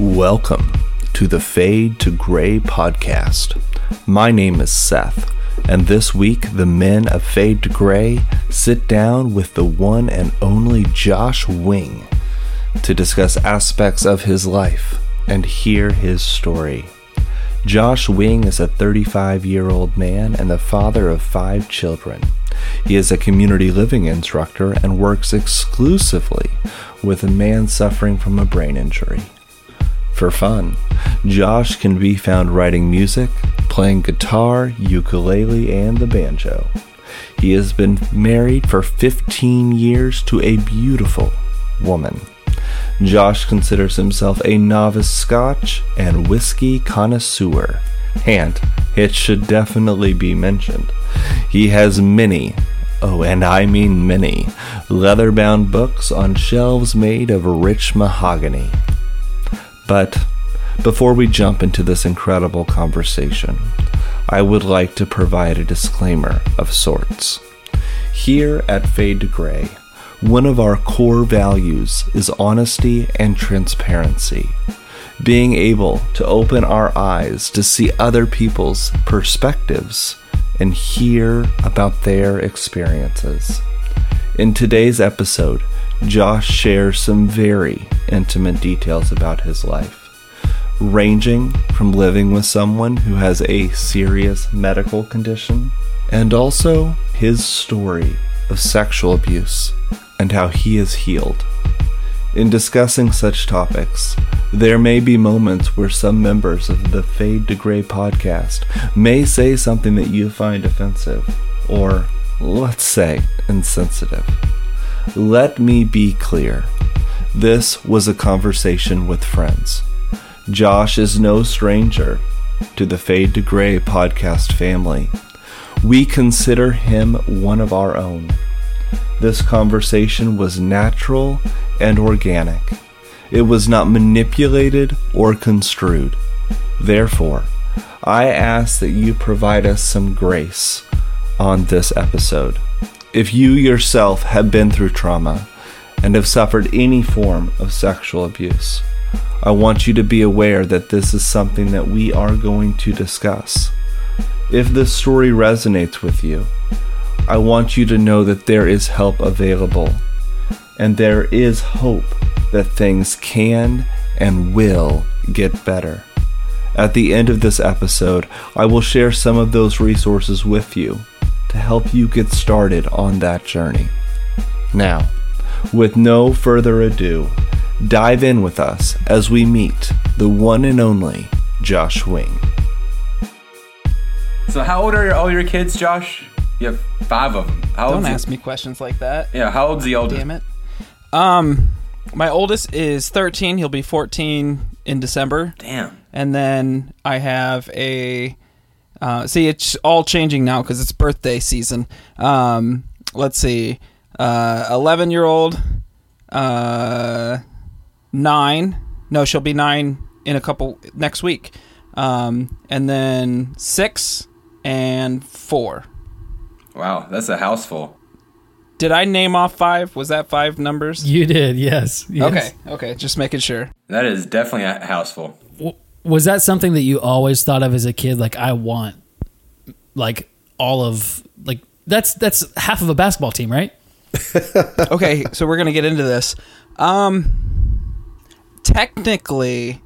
Welcome to the Fade to Gray podcast. My name is Seth, and this week the men of Fade to Gray sit down with the one and only Josh Wing to discuss aspects of his life and hear his story. Josh Wing is a 35-year-old man and the father of 5 children. He is a community living instructor and works exclusively with a man suffering from a brain injury. For fun, Josh can be found writing music, playing guitar, ukulele, and the banjo. He has been married for 15 years to a beautiful woman. Josh considers himself a novice Scotch and whiskey connoisseur, and it should definitely be mentioned, he has many, oh, and I mean many, leather-bound books on shelves made of rich mahogany. But before we jump into this incredible conversation, I would like to provide a disclaimer of sorts. Here at Fade to Gray, one of our core values is honesty and transparency. Being able to open our eyes to see other people's perspectives and hear about their experiences. In today's episode, Josh shares some very intimate details about his life, ranging from living with someone who has a serious medical condition, and also his story of sexual abuse and how he is healed. In discussing such topics, there may be moments where some members of the Fade to Gray podcast may say something that you find offensive, or let's say insensitive. Let me be clear. This was a conversation with friends. Josh is no stranger to the Fade to Gray podcast family. We consider him one of our own. This conversation was natural and organic. It was not manipulated or construed. Therefore, I ask that you provide us some grace on this episode. If you yourself have been through trauma and have suffered any form of sexual abuse, I want you to be aware that this is something that we are going to discuss. If this story resonates with you, I want you to know that there is help available and there is hope that things can and will get better. At the end of this episode, I will share some of those resources with you to help you get started on that journey. Now, with no further ado, dive in with us as we meet the one and only Josh Wing. So how old are all your kids, Josh? You have 5 of them. Don't ask me questions like that. Yeah, how old's the oldest? Damn it. My oldest is 13. He'll be 14 in December. Damn. And then I have a... see, it's all changing now because it's birthday season. Let's see, 11-year-old, 9. No, she'll be 9 in a couple next week. And then 6 and 4. Wow, that's a house full. Did I name off 5? Was that 5 numbers? You did, yes. Okay, just making sure. That is definitely a house full. Was that something that you always thought of as a kid? Like, I want, like, all of, like, that's half of a basketball team, right? Okay, so we're going to get into this. Technically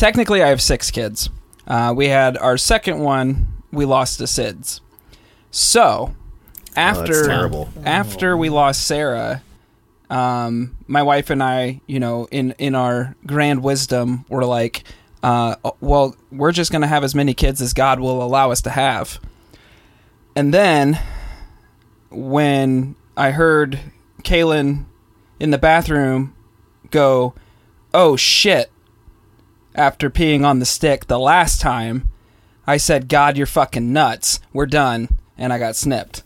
I have 6 kids. We had our second one, we lost to SIDS. So, after we lost Sarah... my wife and I, in our grand wisdom, were like, well, we're just going to have as many kids as God will allow us to have. And then when I heard Kaelin in the bathroom go, oh, shit, after peeing on the stick the last time, I said, God, you're fucking nuts. We're done. And I got snipped.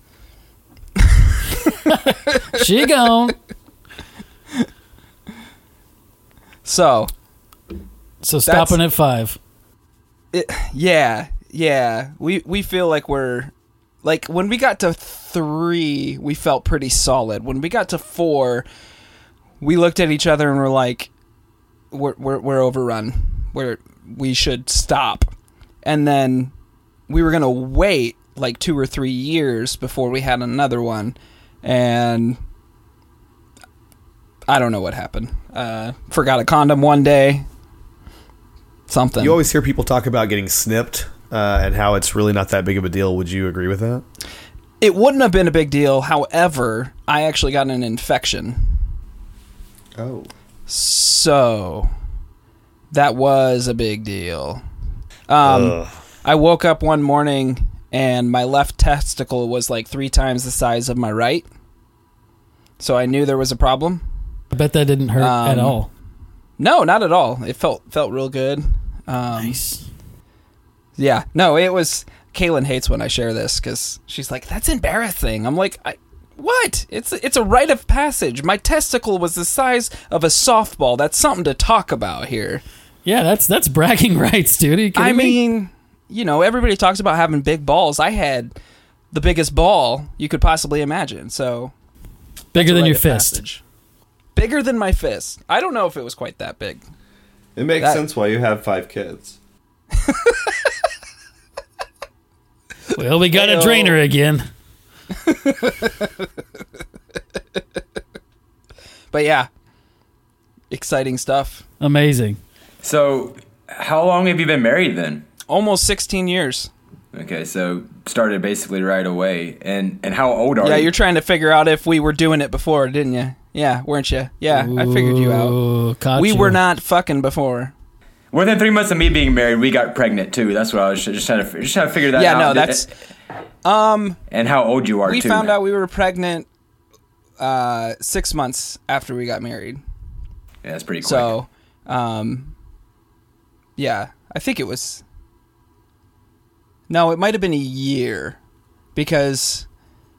She gone. So stopping at 5. Yeah. We feel like we're... Like, when we got to 3, we felt pretty solid. When we got to 4, we looked at each other and were like... we're overrun. We should stop. And then we were going to wait like 2 or 3 years before we had another one. And I don't know what happened. Forgot a condom one day. Something. You always hear people talk about getting snipped and how it's really not that big of a deal. Would you agree with that? It wouldn't have been a big deal. However, I actually got an infection. Oh. So that was a big deal. I woke up one morning and my left testicle was like 3 times the size of my right. So I knew there was a problem. I bet that didn't hurt at all. No, not at all. It felt real good. Nice. Yeah. No, it was... Kaelin hates when I share this because she's like, that's embarrassing. I'm like, what? It's a rite of passage. My testicle was the size of a softball. That's something to talk about here. Yeah, that's bragging rights, dude. I mean, you know, everybody talks about having big balls. I had the biggest ball you could possibly imagine, so... Bigger than your fist. Passage. Bigger than my fist. I don't know if it was quite that big. It makes sense why you have 5 kids. Well, we got a drainer again. But yeah, exciting stuff. Amazing. So how long have you been married then? Almost 16 years. Okay, so started basically right away. And how old are you? Yeah, you're trying to figure out if we were doing it before, didn't you? Yeah, weren't you? Yeah, ooh, I figured you out. Gotcha. We were not fucking before. Within 3 months of me being married, we got pregnant too. That's what I was just trying to figure that out. Yeah, no, that's... and how old you are too. We found out we were pregnant 6 months after we got married. Yeah, that's pretty quick. So, yeah, I think it was... No, it might have been a year because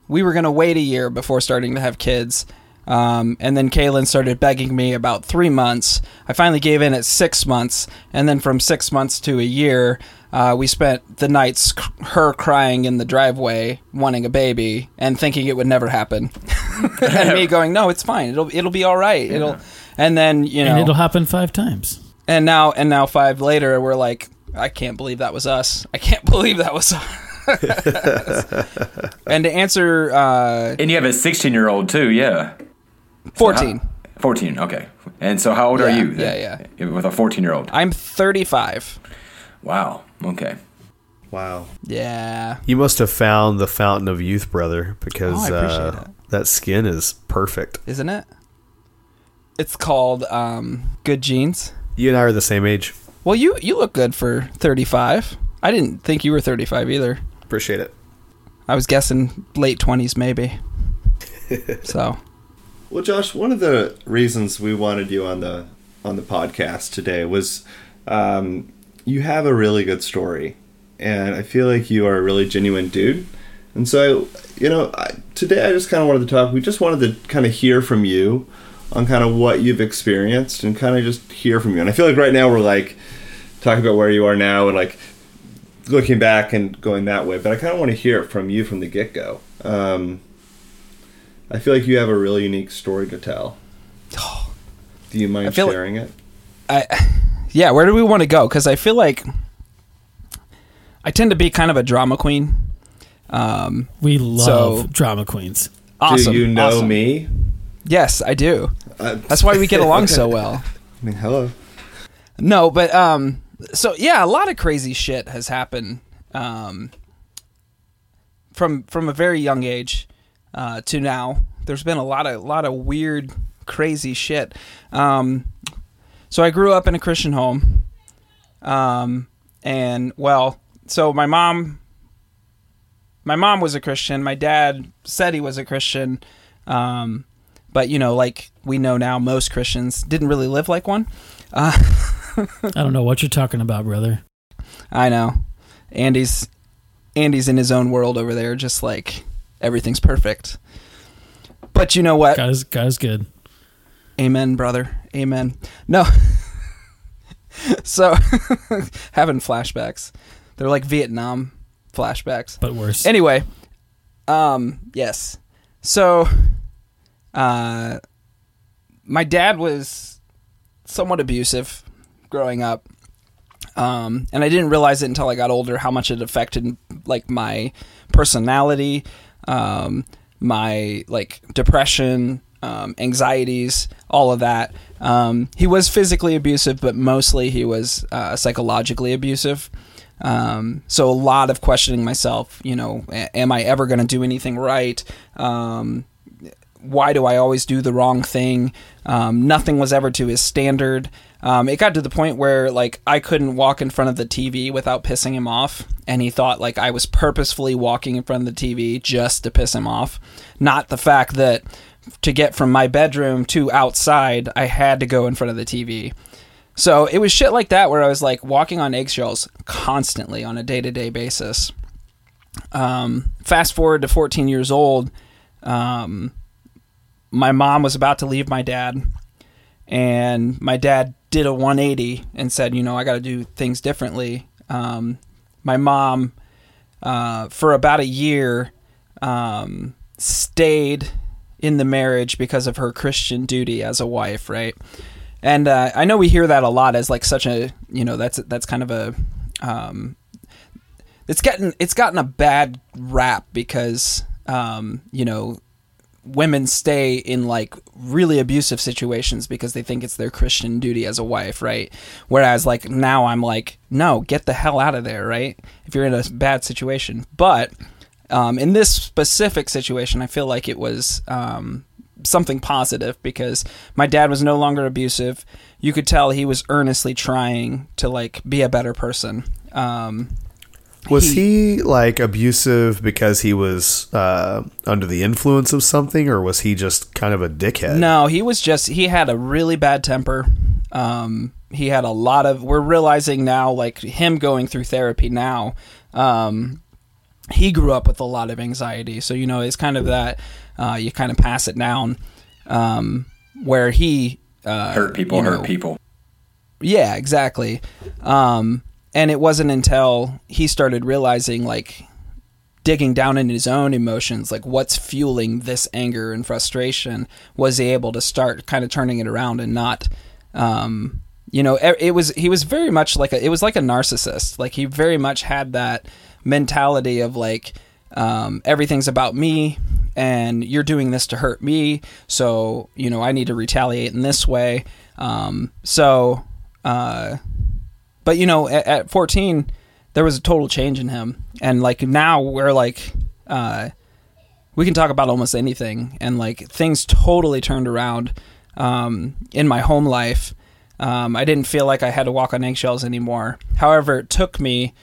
we were going to wait a year before starting to have kids. And then Kaelin started begging me about 3 months. I finally gave in at 6 months. And then from 6 months to a year, we spent the nights her crying in the driveway, wanting a baby and thinking it would never happen. And me going, no, it's fine. It'll be all right. Yeah. And then, you know, and it'll happen 5 times. And now 5 later, we're like, I can't believe that was us. I can't believe that was us. And to answer... and you have a 16-year-old, too, yeah. 14. So 14, okay. And so how old are you? Then? Yeah. With a 14-year-old. I'm 35. Wow, okay. Wow. Yeah. You must have found the fountain of youth, brother, because that skin is perfect. Isn't it? It's called good genes. You and I are the same age. Well, you look good for 35. I didn't think you were 35 either. Appreciate it. I was guessing late 20s maybe. So. Well, Josh, one of the reasons we wanted you on the podcast today was you have a really good story, and I feel like you are a really genuine dude. And so, you know, today I just kind of wanted to talk. We just wanted to kind of hear from you on kind of what you've experienced and kind of just hear from you. And I feel like right now we're like talking about where you are now and like looking back and going that way. But I kind of want to hear it from you from the get-go. I feel like you have a really unique story to tell. Do you mind sharing it? Yeah, where do we want to go? Because I feel like I tend to be kind of a drama queen. We love drama queens. Awesome. Do you know me? Yes, I do. That's why we get along so well. I mean, hello. No, but so yeah, a lot of crazy shit has happened from a very young age to now. There's been a lot of weird, crazy shit. So I grew up in a Christian home, so my mom was a Christian. My dad said he was a Christian. But, you know, like we know now, most Christians didn't really live like one. I don't know what you're talking about, brother. I know. Andy's in his own world over there, just like everything's perfect. But you know what? God is good. Amen, brother. Amen. No. So, having flashbacks. They're like Vietnam flashbacks. But worse. Anyway. Yes. So... my dad was somewhat abusive growing up. And I didn't realize it until I got older how much it affected like my personality, my like depression, anxieties, all of that. He was physically abusive, but mostly he was psychologically abusive. So a lot of questioning myself, you know, am I ever going to do anything right? Why do I always do the wrong thing? Nothing was ever to his standard. It got to the point where like I couldn't walk in front of the TV without pissing him off. And he thought like I was purposefully walking in front of the TV just to piss him off. Not the fact that to get from my bedroom to outside, I had to go in front of the TV. So it was shit like that where I was like walking on eggshells constantly on a day-to-day basis. Fast forward to 14 years old. My mom was about to leave my dad, and my dad did a 180 and said, you know, I got to do things differently. My mom, for about a year, stayed in the marriage because of her Christian duty as a wife. Right. And, I know we hear that a lot as like such a, you know, that's kind of a, it's gotten a bad rap because, you know, women stay in like really abusive situations because they think it's their Christian duty as a wife, right? Whereas like now I'm like, no, get the hell out of there, right? If you're in a bad situation. But in this specific situation, I feel like it was something positive because my dad was no longer abusive. You could tell he was earnestly trying to like be a better person. Was he like abusive because he was under the influence of something, or was he just kind of a dickhead? No, he was just, he had a really bad temper. He had a lot of, we're realizing now, like him going through therapy now, he grew up with a lot of anxiety. So, you know, it's kind of that, you kind of pass it down, where he, hurt people. Yeah, exactly. And it wasn't until he started realizing, like, digging down in his own emotions, like, what's fueling this anger and frustration, was he able to start kind of turning it around and not, you know, he was very much like it was like a narcissist. Like, he very much had that mentality of, like, everything's about me and you're doing this to hurt me. So, you know, I need to retaliate in this way. But, you know, at 14, there was a total change in him. And, like, now we're, like, we can talk about almost anything. And, like, things totally turned around in my home life. I didn't feel like I had to walk on eggshells anymore. However, it took me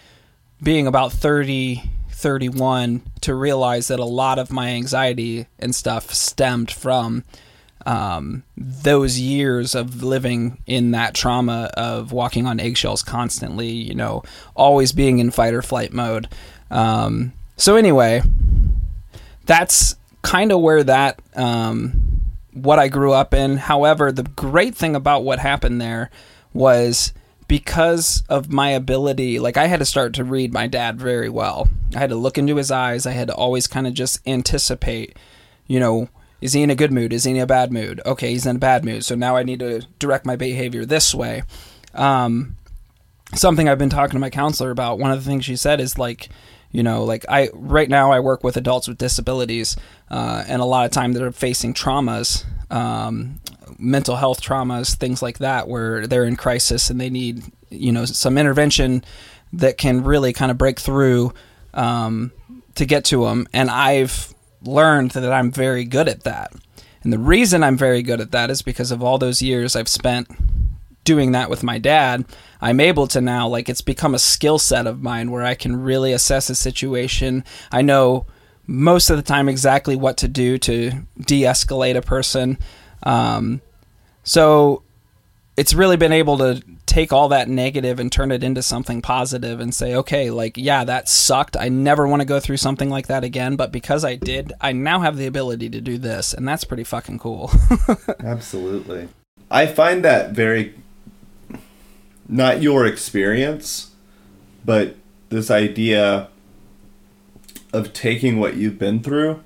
being about 30, 31 to realize that a lot of my anxiety and stuff stemmed from those years of living in that trauma of walking on eggshells constantly, you know, always being in fight or flight mode. So anyway, that's kind of where that, what I grew up in. However, the great thing about what happened there was because of my ability, like I had to start to read my dad very well. I had to look into his eyes. I had to always kind of just anticipate, you know, is he in a good mood? Is he in a bad mood? Okay, he's in a bad mood. So now I need to direct my behavior this way. Something I've been talking to my counselor about, one of the things she said is like, you know, like right now I work with adults with disabilities and a lot of time they're facing traumas, mental health traumas, things like that, where they're in crisis and they need, you know, some intervention that can really kind of break through to get to them. And I've learned that I'm very good at that. And the reason I'm very good at that is because of all those years I've spent doing that with my dad. I'm able to now, like, it's become a skill set of mine where I can really assess a situation. I know most of the time exactly what to do to de-escalate a person. So it's really been able to take all that negative and turn it into something positive and say, okay, like, yeah, that sucked. I never want to go through something like that again. But because I did, I now have the ability to do this. And that's pretty fucking cool. Absolutely. I find that very, not your experience, but this idea of taking what you've been through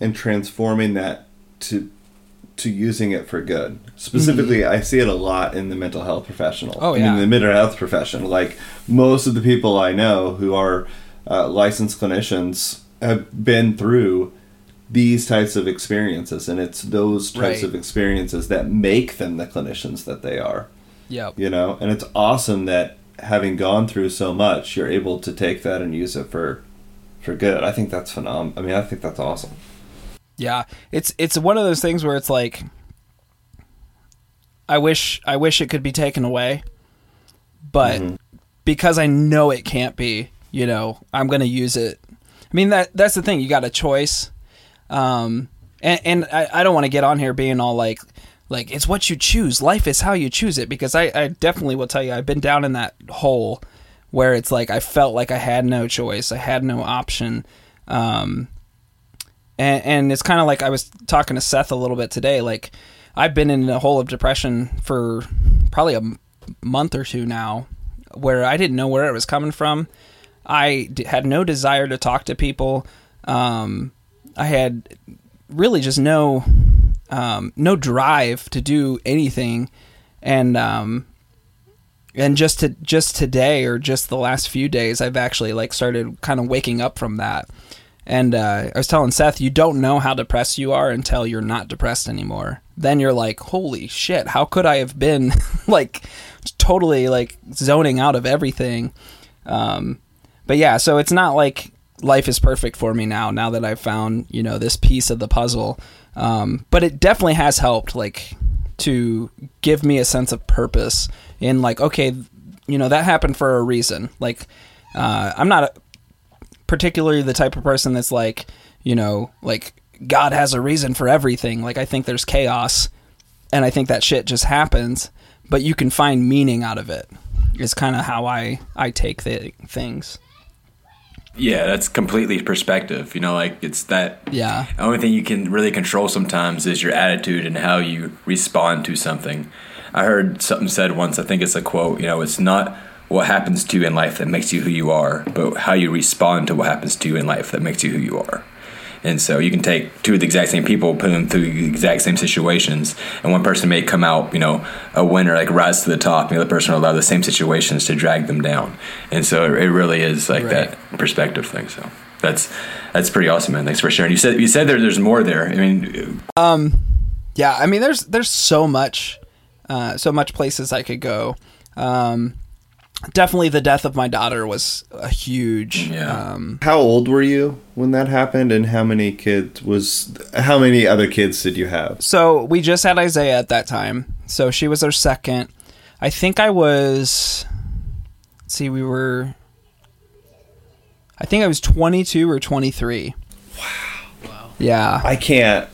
and transforming that to to using it for good. Specifically, I see it a lot in the mental health professional. Oh, yeah. I mean, the mental health profession. Like, most of the people I know who are licensed clinicians have been through these types of experiences, and it's those types of experiences that make them the clinicians that they are. Yeah. You know? And it's awesome that, having gone through so much, you're able to take that and use it for good. I think that's phenomenal. I mean, I think that's awesome. Yeah, it's one of those things where it's like, I wish it could be taken away, but because I know it can't be, you know, I'm going to use it. I mean, that's the thing. You got a choice. And I don't want to get on here being all like it's what you choose. Life is how you choose it. Because I definitely will tell you, I've been down in that hole where it's like, I felt like I had no choice. I had no option. And it's kind of like I was talking to Seth a little bit today. Like, I've been in a hole of depression for probably a month or two now, where I didn't know where it was coming from. I had no desire to talk to people. I had really just no drive to do anything. And just today, or just the last few days, I've actually like started kind of waking up from that. And I was telling Seth, you don't know how depressed you are until you're not depressed anymore. Then you're like, holy shit, how could I have been like totally like zoning out of everything? But yeah, so it's not like life is perfect for me now that I've found, you know, this piece of the puzzle. But it definitely has helped like to give me a sense of purpose in like, okay, you know, that happened for a reason. Like, I'm not particularly the type of person that's like, you know, like God has a reason for everything. Like, I think there's chaos, and I think that shit just happens, but you can find meaning out of it, is kind of how I take the things. Yeah, that's completely perspective. You know, like, it's that. Yeah. The only thing you can really control sometimes is your attitude and how you respond to something. I heard something said once, I think it's a quote, you know, it's not what happens to you in life that makes you who you are, but how you respond to what happens to you in life that makes you who you are. And so you can take two of the exact same people, put them through the exact same situations, and one person may come out, you know, a winner, like rise to the top, and the other person will allow the same situations to drag them down. And so it really is like that perspective thing. So that's pretty awesome, man. Thanks for sharing. You said there's more there. I mean, yeah, I mean, there's so much places I could go. Definitely the death of my daughter was a huge... Yeah. How old were you when that happened, and how many other kids did you have? So we just had Isaiah at that time. So she was our second. I think I was... Let's see, I think I was 22 or 23. Wow. Yeah. I can't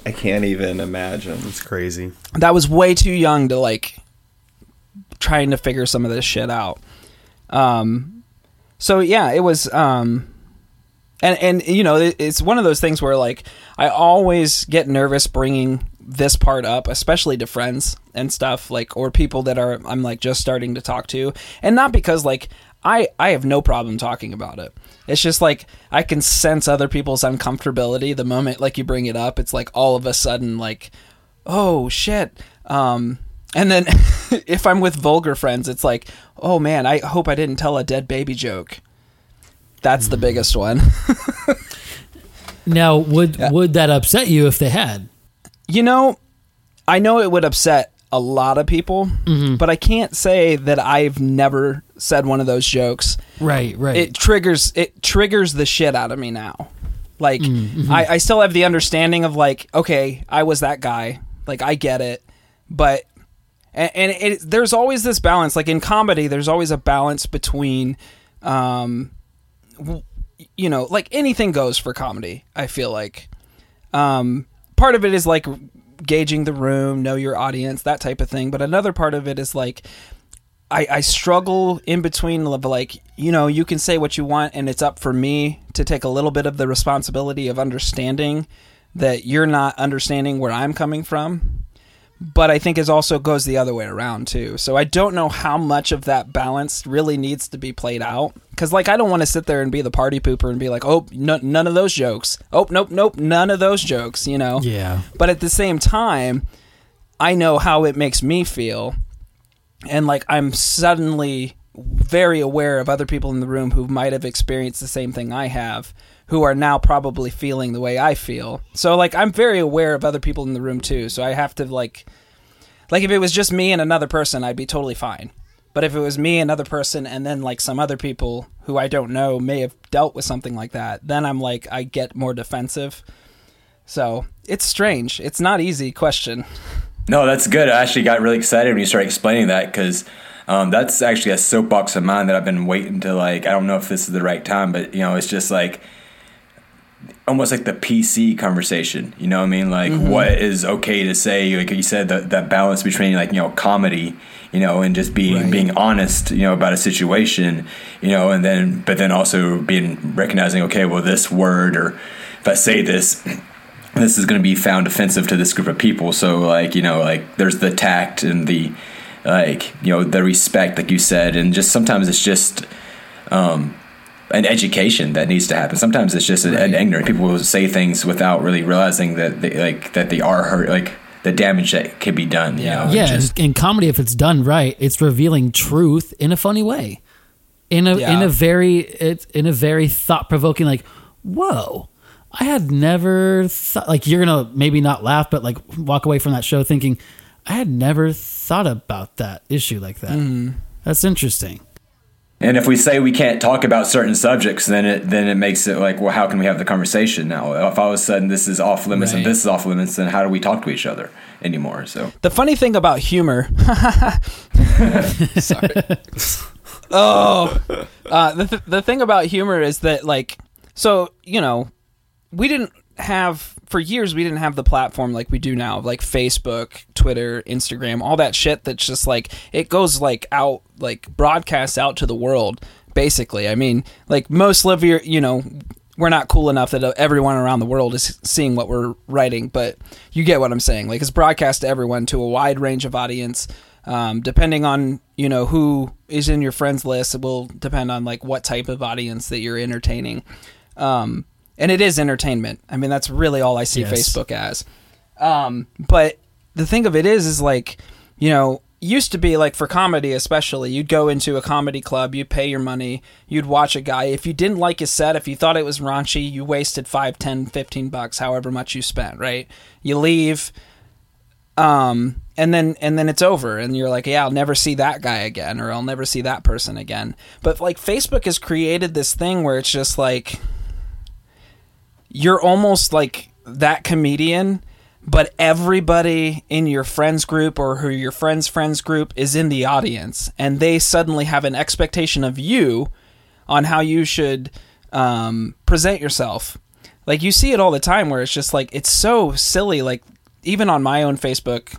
even imagine. It's crazy. That was way too young to, like, trying to figure some of this shit out. So yeah, it was, and you know, it's one of those things where like, I always get nervous bringing this part up, especially to friends and stuff, like, or people that I'm like just starting to talk to, and not because like, I have no problem talking about it. It's just like, I can sense other people's uncomfortability the moment, like, you bring it up. It's like all of a sudden, like, oh shit. And then if I'm with vulgar friends, it's like, oh man, I hope I didn't tell a dead baby joke. That's the biggest one. Now, would that upset you if they had? You know, I know it would upset a lot of people, but I can't say that I've never said one of those jokes. Right. It triggers the shit out of me now. Like, I still have the understanding of like, okay, I was that guy. Like, I get it. But, there's always this balance, like in comedy, there's always a balance between, you know, like anything goes for comedy. I feel like, part of it is like gauging the room, know your audience, that type of thing. But another part of it is like, I struggle in between, like, you know, you can say what you want, and it's up for me to take a little bit of the responsibility of understanding that you're not understanding where I'm coming from. But I think it also goes the other way around too. So I don't know how much of that balance really needs to be played out. Cause like, I don't want to sit there and be the party pooper and be like, oh, no, none of those jokes. Oh, nope, none of those jokes, you know? Yeah. But at the same time, I know how it makes me feel. And like, I'm suddenly very aware of other people in the room who might have experienced the same thing I have, who are now probably feeling the way I feel. So like, I'm very aware of other people in the room too. So I have to like if it was just me and another person, I'd be totally fine. But if it was me, another person, and then like some other people who I don't know may have dealt with something like that, then I'm like, I get more defensive. So it's strange. It's not easy question. No, that's good. I actually got really excited when you started explaining that, because that's actually a soapbox of mine that I've been waiting to, like, I don't know if this is the right time, but, you know, it's just like almost like the PC conversation. You know what I mean? Like, mm-hmm. What is okay to say? Like you said, that balance between, like, you know, comedy, you know, and just being honest, you know, about a situation, you know, and then, but then also recognizing, okay, well, this word, or if I say this is going to be found offensive to this group of people. So, like, you know, like, there's the tact and the, like, you know, the respect, like you said, and just sometimes it's just an education that needs to happen. Sometimes it's just an ignorant. People will say things without really realizing that they are hurt, like, the damage that could be done, you know? Yeah, just, in comedy, if it's done right, it's revealing truth in a funny way, in a very thought-provoking, like, whoa. I had never thought, like, you're going to maybe not laugh, but like walk away from that show thinking, I had never thought about that issue like that. Mm. That's interesting. And if we say we can't talk about certain subjects, then it makes it like, well, how can we have the conversation now? If all of a sudden this is off limits and this is off limits, then how do we talk to each other anymore? So the funny thing about humor, sorry. Oh, the thing about humor is that, like, so, you know, for years we didn't have the platform like we do now, like Facebook, Twitter, Instagram, all that shit that's just like, it goes like out, like broadcasts out to the world, basically. I mean, like, most live here, you know, we're not cool enough that everyone around the world is seeing what we're writing, but you get what I'm saying. Like, it's broadcast to everyone, to a wide range of audience. Depending on, you know, who is in your friends list, it will depend on like what type of audience that you're entertaining. And it is entertainment. I mean, that's really all I see Facebook as. But the thing of it is like, you know, used to be like for comedy especially, you'd go into a comedy club, you'd pay your money, you'd watch a guy. If you didn't like his set, if you thought it was raunchy, you wasted $5, $10, $15, however much you spent, right? You leave, and then it's over, and you're like, yeah, I'll never see that guy again, or I'll never see that person again. But like, Facebook has created this thing where it's just like, you're almost like that comedian, but everybody in your friends group or who your friends group is in the audience, and they suddenly have an expectation of you on how you should present yourself. Like, you see it all the time where it's just like, it's so silly. Like, even on my own Facebook,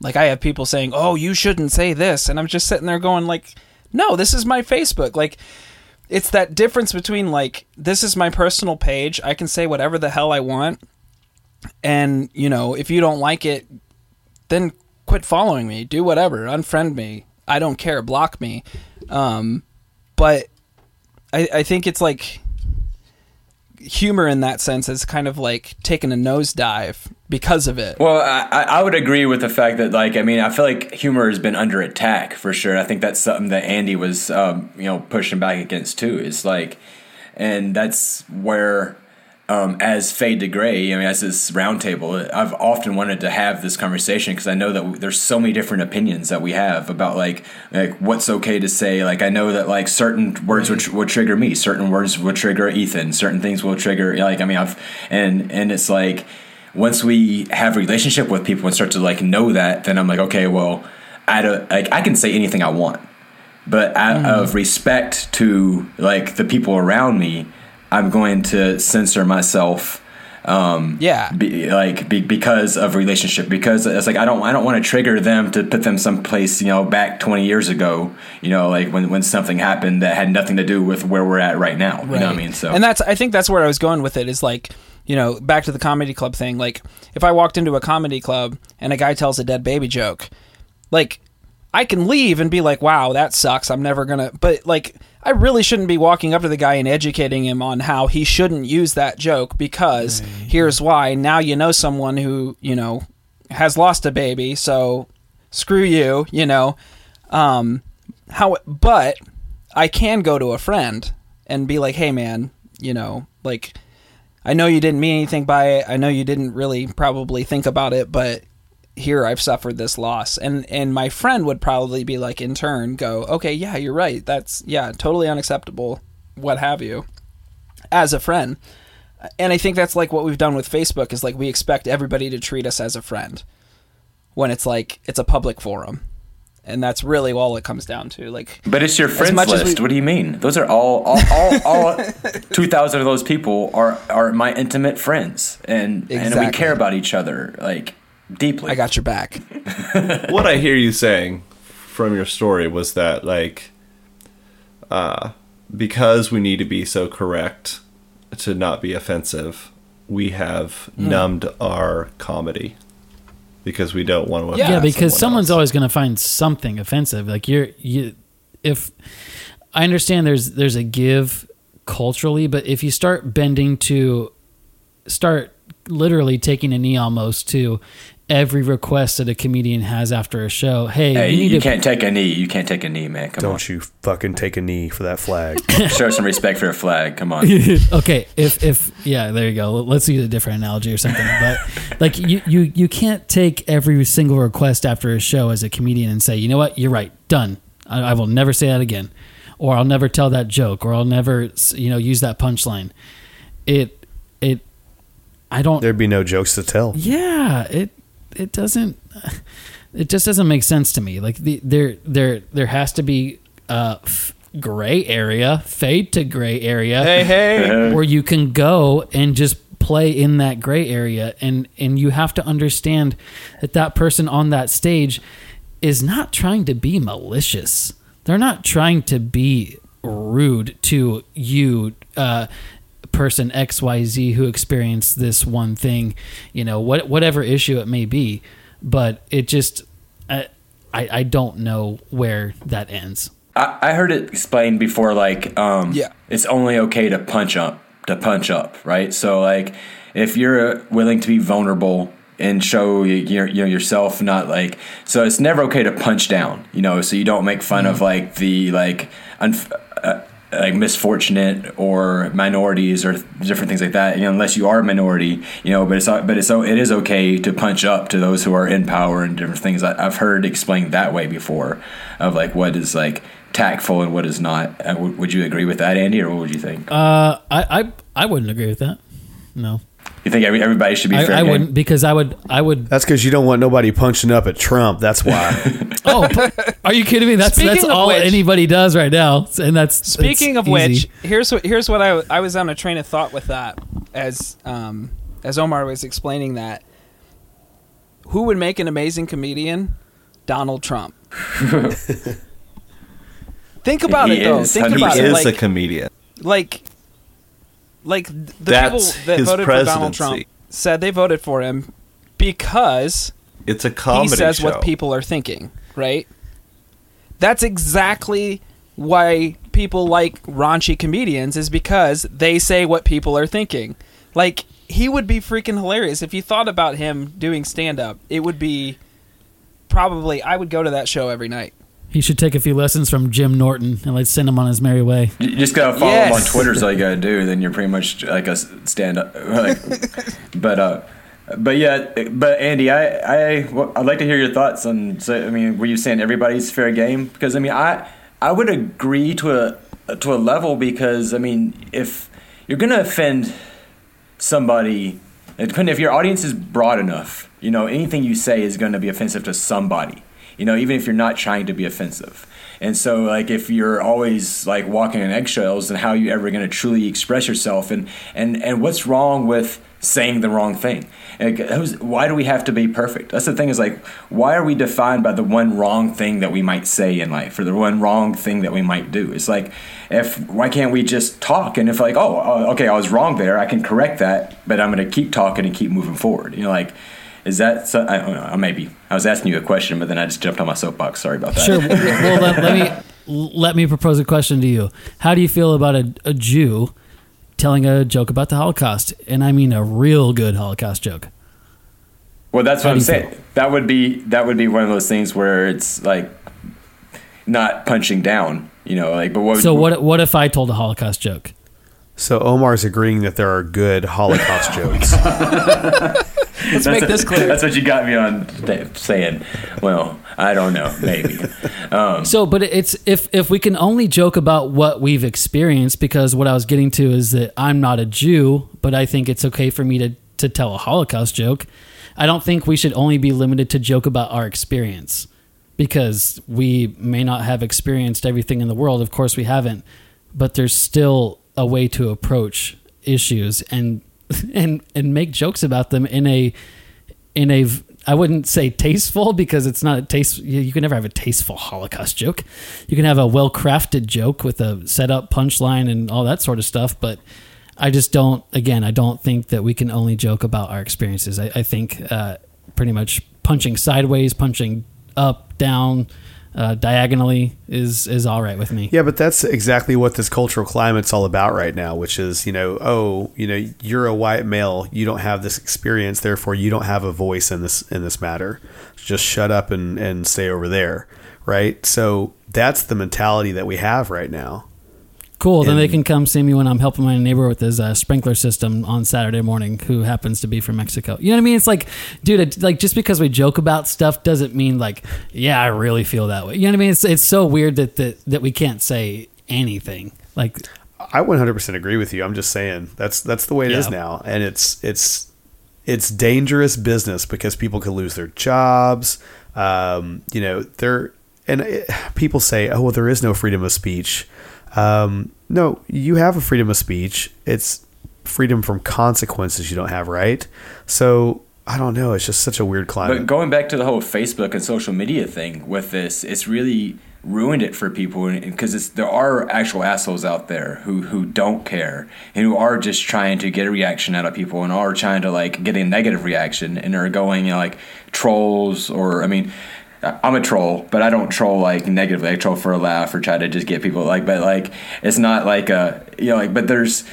like, I have people saying, oh, you shouldn't say this. And I'm just sitting there going like, no, this is my Facebook. Like, it's that difference between, like, this is my personal page. I can say whatever the hell I want. And, you know, if you don't like it, then quit following me. Do whatever. Unfriend me. I don't care. Block me. But I think it's, like, humor in that sense is kind of, like, taking a nosedive because of it. Well, I would agree with the fact that, like, I mean, I feel like humor has been under attack for sure. I think that's something that Andy was, you know, pushing back against too. It's like, and that's where, as Fade to Gray, I mean, as this roundtable, I've often wanted to have this conversation, because I know that there's so many different opinions that we have about like what's okay to say. Like, I know that like certain words will trigger me, certain words will trigger Ethan, certain things will trigger, like, I mean, and it's like, once we have a relationship with people and start to like know that, then I'm like, okay, well, I don't, like, I can say anything I want, but out of respect to like the people around me, I'm going to censor myself. Because of relationship, because it's like, I don't want to trigger them to put them someplace, you know, back 20 years ago, you know, like when something happened that had nothing to do with where we're at right now. Right. You know what I mean? So, and I think that's where I was going with it, is like, you know, back to the comedy club thing. Like, if I walked into a comedy club and a guy tells a dead baby joke, like, I can leave and be like, wow, that sucks. I'm never gonna, but like, I really shouldn't be walking up to the guy and educating him on how he shouldn't use that joke, because here's why. Now, you know, someone who, you know, has lost a baby, so screw you, you know. But I can go to a friend and be like, hey man, you know, like, I know you didn't mean anything by it. I know you didn't really probably think about it, but here, I've suffered this loss. And my friend would probably be like, in turn, go, okay, yeah, you're right. That's, yeah, totally unacceptable, what have you, as a friend. And I think that's like what we've done with Facebook, is like we expect everybody to treat us as a friend when it's like it's a public forum. And that's really all it comes down to. Like, but it's your friends list. What do you mean? Those are all 2,000 of those people are my intimate friends, and exactly. And we care about each other, like, deeply. I got your back. What I hear you saying from your story was that, like, because we need to be so correct to not be offensive, we have numbed our comedy. Because we don't want to. Yeah, because someone's always going to find something offensive. Like if I understand, there's a give culturally, but if you start bending to, start literally taking a knee almost to every request that a comedian has after a show. Hey, you can't take a knee. You can't take a knee, man. Come on. Don't you fucking take a knee for that flag. Show some respect for your flag. Come on. Okay. If there you go. Let's use a different analogy or something. But like you can't take every single request after a show as a comedian and say, you know what? You're right. Done. I will never say that again, or I'll never tell that joke, or I'll never, use that punchline. There'd be no jokes to tell. Yeah. It just doesn't make sense to me. Like there has to be fade to gray area. Hey, where you can go and just play in that gray area. And you have to understand that person on that stage is not trying to be malicious. They're not trying to be rude to you, person XYZ who experienced this one thing, whatever issue it may be, but it just, I don't know where that ends. I heard it explained before, like, it's only okay to punch up, right? So like, if you're willing to be vulnerable and show yourself, not like, so it's never okay to punch down, so you don't make fun of like the, like, like misfortunate or minorities or different things like that, unless you are a minority, but it is okay to punch up to those who are in power and different things. I've heard explained that way before, of like what is like tactful and what is not. Would you agree with that, Andy, or what would you think? I wouldn't agree with that. No. You think everybody should be fair? I wouldn't, because I would. That's because you don't want nobody punching up at Trump. That's why. Oh, are you kidding me? That's all which, anybody does right now, and that's speaking of easy. Which, here's what I was on a train of thought with that as Omar was explaining that. Who would make an amazing comedian? Donald Trump. Think about it though. Think about it. He is a comedian. Like the people that voted for Donald Trump said they voted for him because it's a comedy. He says what people are thinking, right? That's exactly why people like raunchy comedians, is because they say what people are thinking. Like, he would be freaking hilarious if you thought about him doing stand-up. It would be probably, I would go to that show every night. He should take a few lessons from Jim Norton and, like, send him on his merry way. You just gotta follow him on Twitter, is all you gotta do. Then you're pretty much like a stand-up. Like, but Andy, I'd like to hear your thoughts on. So, I mean, were you saying everybody's fair game? Because I mean, I would agree to a level, because I mean, if you're gonna offend somebody, depending if your audience is broad enough, anything you say is gonna be offensive to somebody. Even if you're not trying to be offensive. And so, like, if you're always, like, walking on eggshells, then how are you ever going to truly express yourself? And what's wrong with saying the wrong thing? Like, why do we have to be perfect? That's the thing, is, like, why are we defined by the one wrong thing that we might say in life, or the one wrong thing that we might do? It's like, why can't we just talk? And if, like, oh, okay, I was wrong there, I can correct that, but I'm going to keep talking and keep moving forward. Like... Is that so? I don't know. Maybe I was asking you a question, but then I just jumped on my soapbox. Sorry about that. Sure. Well, let me propose a question to you. How do you feel about a Jew telling a joke about the Holocaust, and I mean a real good Holocaust joke? Well, that's what I'm saying. That would be one of those things where it's like not punching down, you know, like, but what? So what if I told a Holocaust joke? So Omar's agreeing that there are good Holocaust jokes. Let's make this clear. That's what you got me on saying. Well, I don't know, maybe. But it's if we can only joke about what we've experienced, because what I was getting to is that I'm not a Jew, but I think it's okay for me to tell a Holocaust joke. I don't think we should only be limited to joke about our experience, because we may not have experienced everything in the world. Of course we haven't, but there's still a way to approach issues and make jokes about them in a I wouldn't say tasteful, because it's not a taste. You can never have a tasteful Holocaust joke. You can have a well-crafted joke with a setup punchline and all that sort of stuff. But I just don't think that we can only joke about our experiences. I think pretty much punching sideways, punching up, down, diagonally is all right with me. Yeah, but that's exactly what this cultural climate's all about right now, which is, you're a white male, you don't have this experience, therefore you don't have a voice in this matter. Just shut up and stay over there, right? So that's the mentality that we have right now. Cool. Then they can come see me when I'm helping my neighbor with his sprinkler system on Saturday morning, who happens to be from Mexico. You know what I mean? It's like, dude, like, just because we joke about stuff doesn't mean like, yeah, I really feel that way. You know what I mean? It's so weird that we can't say anything. Like, I 100% agree with you. I'm just saying that's the way it is now, and it's dangerous business, because people could lose their jobs. People say, oh, well, there is no freedom of speech. No, you have a freedom of speech. It's freedom from consequences you don't have, right? So I don't know. It's just such a weird climate. But going back to the whole Facebook and social media thing with this, it's really ruined it for people, because there are actual assholes out there who don't care and who are just trying to get a reaction out of people and are trying to like get a negative reaction and are going like trolls, or, I mean, I'm a troll, but I don't troll like negatively. I troll for a laugh or try to just get people like, but like, it's not like a, you know, like, but there's,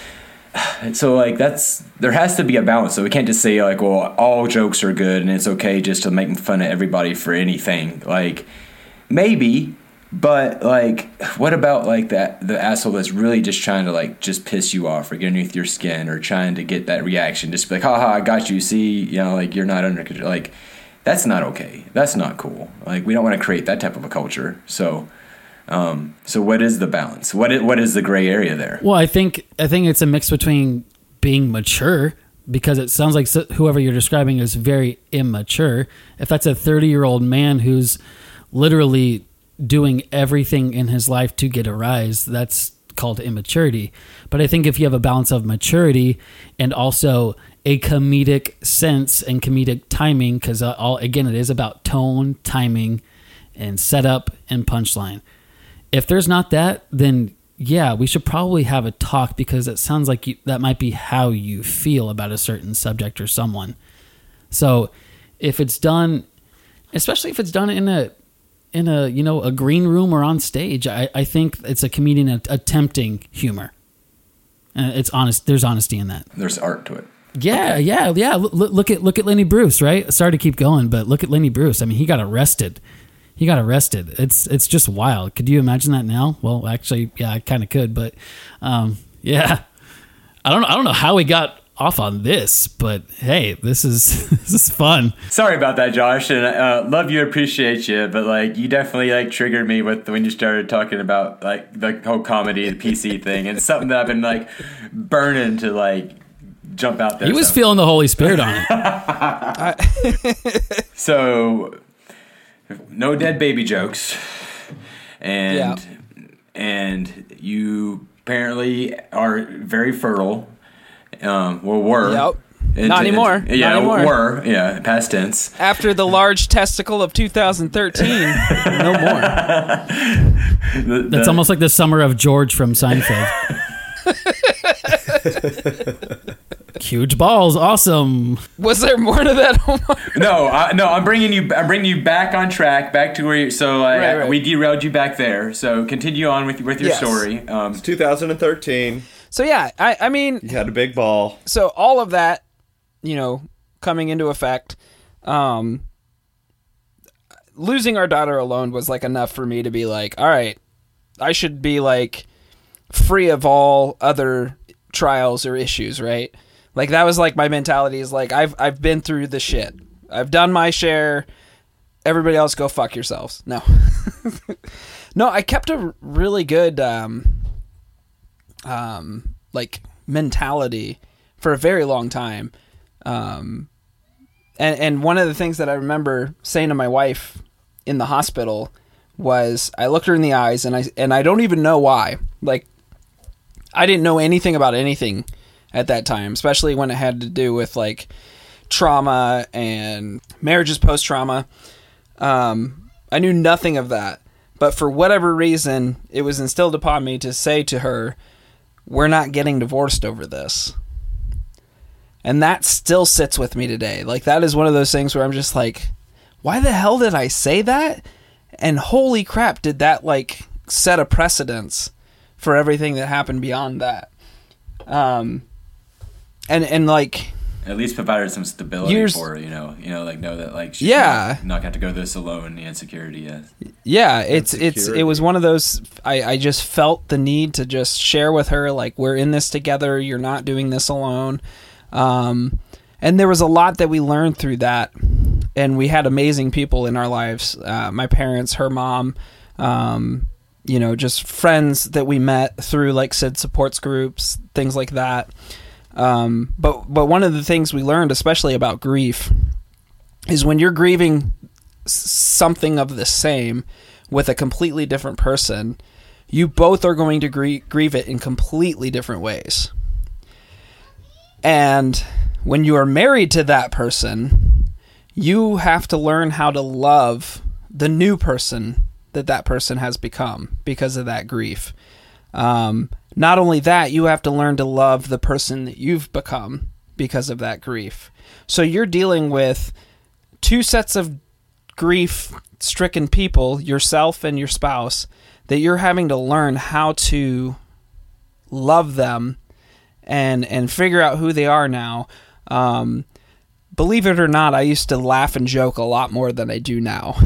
so like there has to be a balance. So we can't just say like, well, all jokes are good and it's okay just to make fun of everybody for anything. Like, maybe, but like, what about like that, the asshole that's really just trying to like, just piss you off or get underneath your skin or trying to get that reaction, just be like, haha, I got you. See, you know, like you're not under control. Like, that's not okay. That's not cool. Like, we don't want to create that type of a culture. So, so what is the balance? What is the gray area there? Well, I think it's a mix between being mature, because it sounds like whoever you're describing is very immature. If that's a 30-year-old man who's literally doing everything in his life to get a rise, that's called immaturity. But I think if you have a balance of maturity and also a comedic sense and comedic timing, because again, it is about tone, timing, and setup and punchline. If there's not that, then yeah, we should probably have a talk, because it sounds like that might be how you feel about a certain subject or someone. So if it's done, especially if it's done in a a green room or on stage, I think it's a comedian attempting humor. It's honest. There's honesty in that. There's art to it. Yeah, okay. Yeah. Look at Lenny Bruce, right? Sorry to keep going, but look at Lenny Bruce. I mean, he got arrested. It's just wild. Could you imagine that now? Well, actually, yeah, I kind of could, but yeah. I don't know how we got off on this, but hey, this is fun. Sorry about that, Josh, and love you, appreciate you, but like, you definitely like triggered me with when you started talking about like the whole comedy and PC thing, and it's something that I've been like burning to like jump out there. He was feeling the Holy Spirit on it. So, no dead baby jokes, and you apparently are very fertile. Were. Yep. Not anymore. Yeah, not anymore. Were. Yeah, past tense. After the large testicle of 2013, no more. That's almost like the summer of George from Seinfeld. Huge balls, awesome. Was there more to that? No, I'm bringing you back on track, back to where you. So right. We derailed you back there. So continue on with your story. It's 2013. So yeah, I mean, you had a big ball. So all of that, coming into effect, Losing our daughter alone was like enough for me to be like, all right, I should be like free of all other trials or issues, right? Like that was like my mentality is like, I've been through the shit. I've done my share. Everybody else go fuck yourselves. No. No, I kept a really good like mentality for a very long time. And one of the things that I remember saying to my wife in the hospital was I looked her in the eyes and I don't even know why. Like I didn't know anything about anything at that time, especially when it had to do with like trauma and marriages post-trauma. I knew nothing of that, but for whatever reason, it was instilled upon me to say to her, we're not getting divorced over this. And that still sits with me today. Like that is one of those things where I'm just like, why the hell did I say that? And holy crap, did that like set a precedence for everything that happened beyond that. And like, at least provided some stability for her, you know, like know that like she's not got to go this alone and security. Yeah, it was one of those I just felt the need to just share with her like we're in this together, you're not doing this alone. And there was a lot that we learned through that, and we had amazing people in our lives. My parents, her mom, you know, just friends that we met through like SIDS supports groups, things like that. But one of the things we learned, especially about grief, is when you're grieving something of the same with a completely different person, you both are going to grieve it in completely different ways. And when you are married to that person, you have to learn how to love the new person that person has become because of that grief. Not only that, you have to learn to love the person that you've become because of that grief. So you're dealing with two sets of grief-stricken people, yourself and your spouse, that you're having to learn how to love them and figure out who they are now. Believe it or not, I used to laugh and joke a lot more than I do now.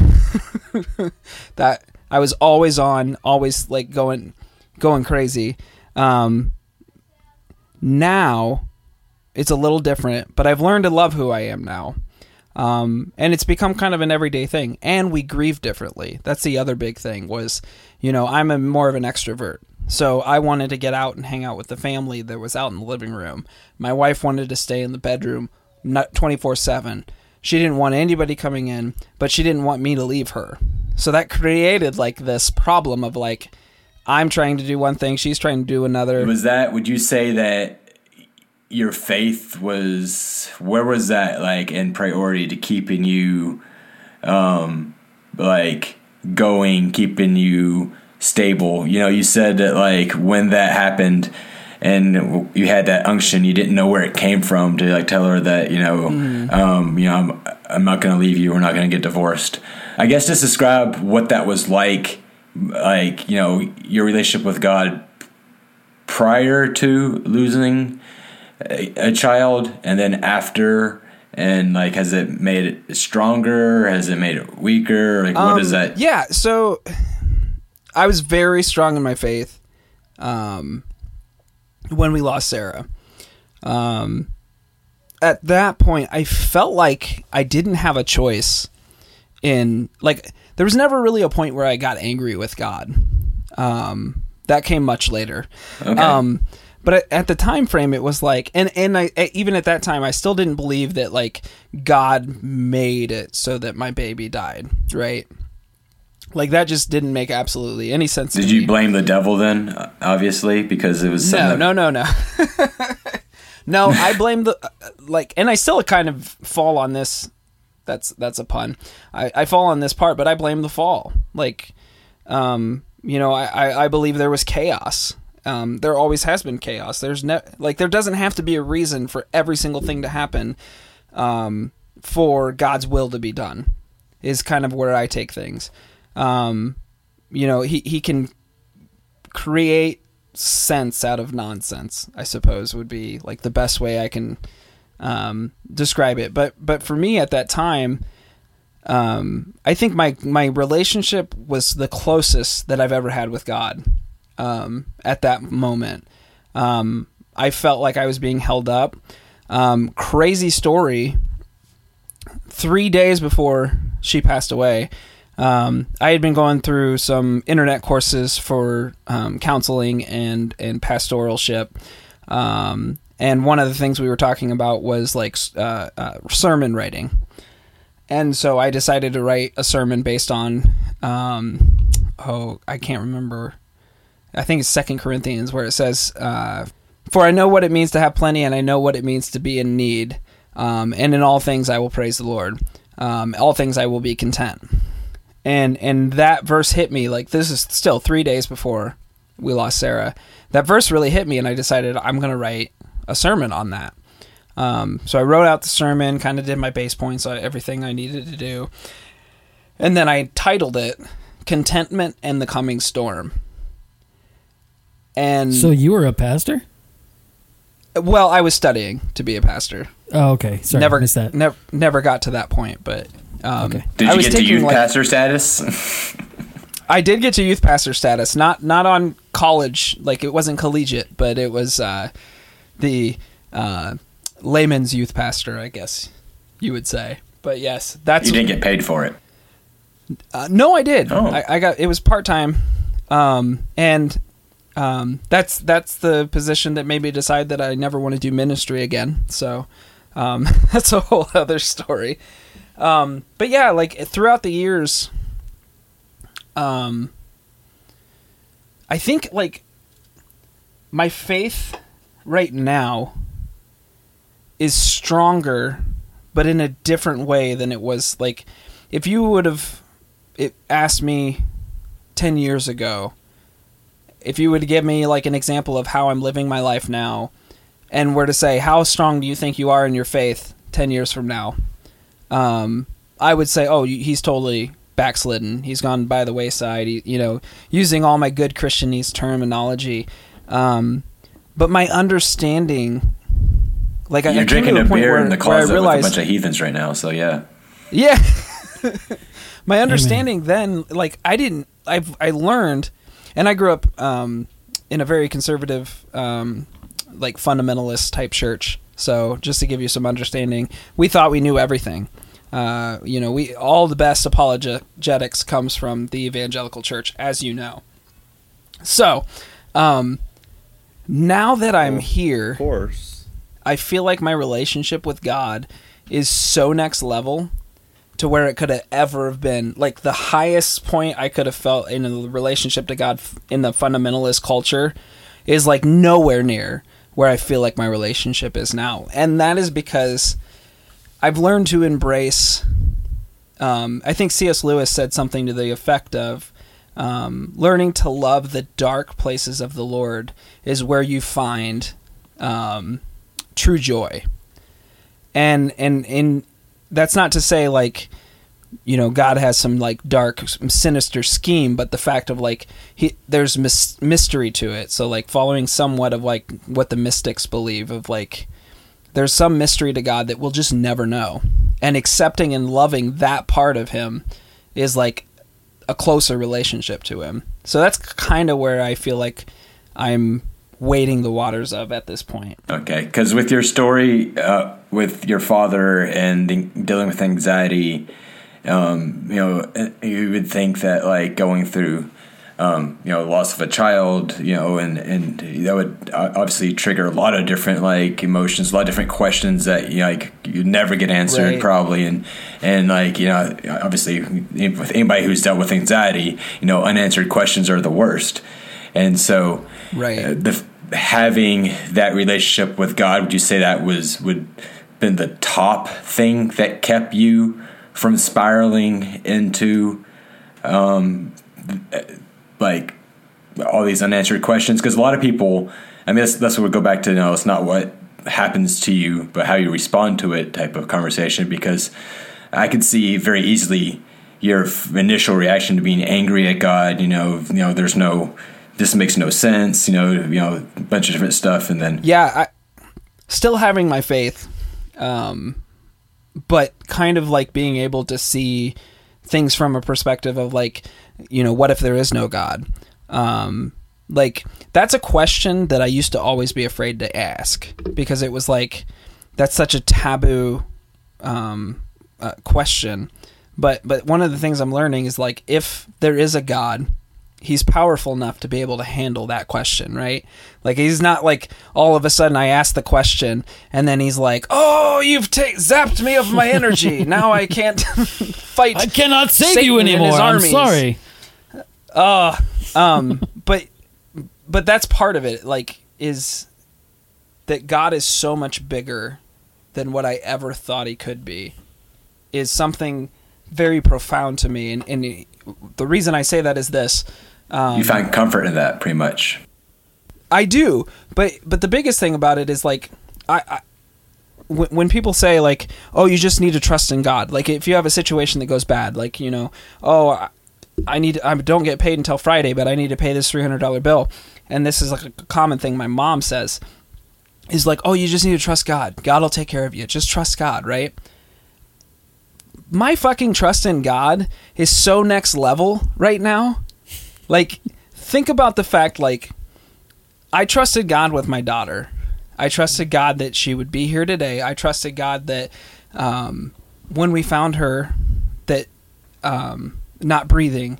That I was always on, always like going crazy. Now it's a little different, but I've learned to love who I am now. And it's become kind of an everyday thing, and we grieve differently. That's the other big thing was, you know, I'm more of an extrovert. So I wanted to get out and hang out with the family that was out in the living room. My wife wanted to stay in the bedroom 24/7. She didn't want anybody coming in, but she didn't want me to leave her. So that created like this problem of like, I'm trying to do one thing, she's trying to do another. Would you say that your faith was that like in priority to keeping you, like going, keeping you stable? You know, you said that like when that happened and you had that unction, you didn't know where it came from to like tell her that, you know, you know, I'm not going to leave you. We're not going to get divorced. I guess just describe what that was like, you know, your relationship with God prior to losing a child and then after, and like, has it made it stronger? Has it made it weaker? Like, what is that? Yeah. So I was very strong in my faith. When we lost Sarah, at that point, I felt like I didn't have a choice in like, there was never really a point where I got angry with God. That came much later. Okay. But at the time frame, it was like, and I, even at that time, I still didn't believe that like God made it so that my baby died. Right. Like that just didn't make absolutely any sense. Did you blame the devil then? Obviously, because it was no. No, I blame the like, and I still kind of fall on this. That's a pun. I fall on this part, but I blame the fall. Like, you know, I believe there was chaos. There always has been chaos. There's like there doesn't have to be a reason for every single thing to happen, for God's will to be done. Is kind of where I take things. You know, he can create sense out of nonsense, I suppose would be like the best way I can, describe it. But for me at that time, I think my relationship was the closest that I've ever had with God. At that moment, I felt like I was being held up. Crazy story. 3 days before she passed away, I had been going through some internet courses for counseling and pastoralship. And one of the things we were talking about was like sermon writing. And so I decided to write a sermon based on, I can't remember. I think it's Second Corinthians where it says, for I know what it means to have plenty and I know what it means to be in need. And in all things, I will praise the Lord. All things, I will be content. And that verse hit me. Like, this is still 3 days before we lost Sarah. That verse really hit me, and I decided I'm going to write a sermon on that. So I wrote out the sermon, kind of did my base points on everything I needed to do. And then I titled it Contentment and the Coming Storm. And so you were a pastor? Well, I was studying to be a pastor. Oh, okay. Sorry, missed that. Never got to that point, but... okay. Did you get to youth pastor status? I did get to youth pastor status. Not on college. Like, it wasn't collegiate, but it was the layman's youth pastor, I guess you would say. But yes, that's... You didn't get paid for it. No, I did. Oh. I got... It was part-time. That's the position that made me decide that I never want to do ministry again. So that's a whole other story. But yeah, like throughout the years, I think like my faith right now is stronger, but in a different way than it was. Like if you would have asked me 10 years ago, if you would give me like an example of how I'm living my life now and were to say, how strong do you think you are in your faith 10 years from now? I would say, oh, he's totally backslidden. He's gone by the wayside, using all my good Christianese terminology. But my understanding, like you're drinking a beer in the closet with a bunch of heathens right now. So yeah. Yeah. My understanding then, like I learned, and I grew up in a very conservative, like fundamentalist type church. So just to give you some understanding, we thought we knew everything. We all the best apologetics comes from the evangelical church, as you know. So now that I'm here, of course, I feel like my relationship with God is so next level to where it could have ever have been. Like the highest point I could have felt in a relationship to God in the fundamentalist culture is like nowhere near where I feel like my relationship is now. And that is because I've learned to embrace, I think C.S. Lewis said something to the effect of, learning to love the dark places of the Lord is where you find true joy. And that's not to say like, God has some like dark, sinister scheme, but the fact of like there's mystery to it. So like following somewhat of like what the mystics believe of like there's some mystery to God that we'll just never know. And accepting and loving that part of him is like a closer relationship to him. So that's kind of where I feel like I'm wading the waters of at this point. Okay, because with your story, with your father and dealing with anxiety, you would think that like going through, loss of a child, and that would obviously trigger a lot of different like emotions, a lot of different questions that like you'd never get answered, right? Probably. And like, obviously with anybody who's dealt with anxiety, unanswered questions are the worst. And so right. Having that relationship with God, would you say that would been the top thing that kept you from spiraling into like all these unanswered questions? Because a lot of people, I mean, that's what we go back to, it's not what happens to you, but how you respond to it type of conversation. Because I could see very easily your initial reaction to being angry at God, there's no, this makes no sense, a bunch of different stuff. And then, yeah, still having my faith But kind of like being able to see things from a perspective of like, you know, what if there is no God? Like, that's a question that I used to always be afraid to ask, because it was like, that's such a taboo question. But one of the things I'm learning is like, if there is a God, he's powerful enough to be able to handle that question, right? Like, he's not like, all of a sudden I ask the question and then he's like, oh, you've zapped me of my energy. Now I can't fight. I cannot save Satan you anymore. I'm sorry. But that's part of it, like, is that God is so much bigger than what I ever thought he could be, is something very profound to me. And the reason I say that is this. You find comfort in that, pretty much. I do, but the biggest thing about it is like, when people say like, oh, you just need to trust in God. Like, if you have a situation that goes bad, like, you know, oh, I don't get paid until Friday, but I need to pay this $300 bill. And this is like a common thing my mom says, is like, oh, you just need to trust God. God will take care of you. Just trust God, right? My fucking trust in God is so next level right now. Like, think about the fact, like, I trusted God with my daughter. I trusted God that she would be here today. I trusted God that when we found her, that not breathing,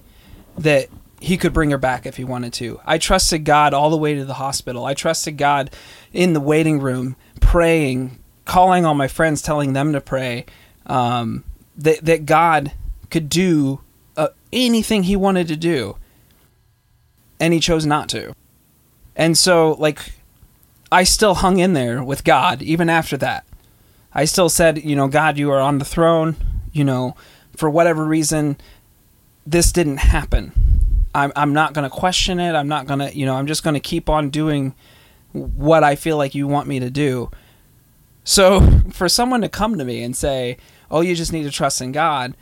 that he could bring her back if he wanted to. I trusted God all the way to the hospital. I trusted God in the waiting room, praying, calling all my friends, telling them to pray. That God could do anything he wanted to do, and he chose not to. And so, like, I still hung in there with God even after that. I still said, you know, God, you are on the throne. You know, for whatever reason, this didn't happen. I'm not going to question it. I'm not going to, you know, I'm just going to keep on doing what I feel like you want me to do. So for someone to come to me and say, oh, you just need to trust in God,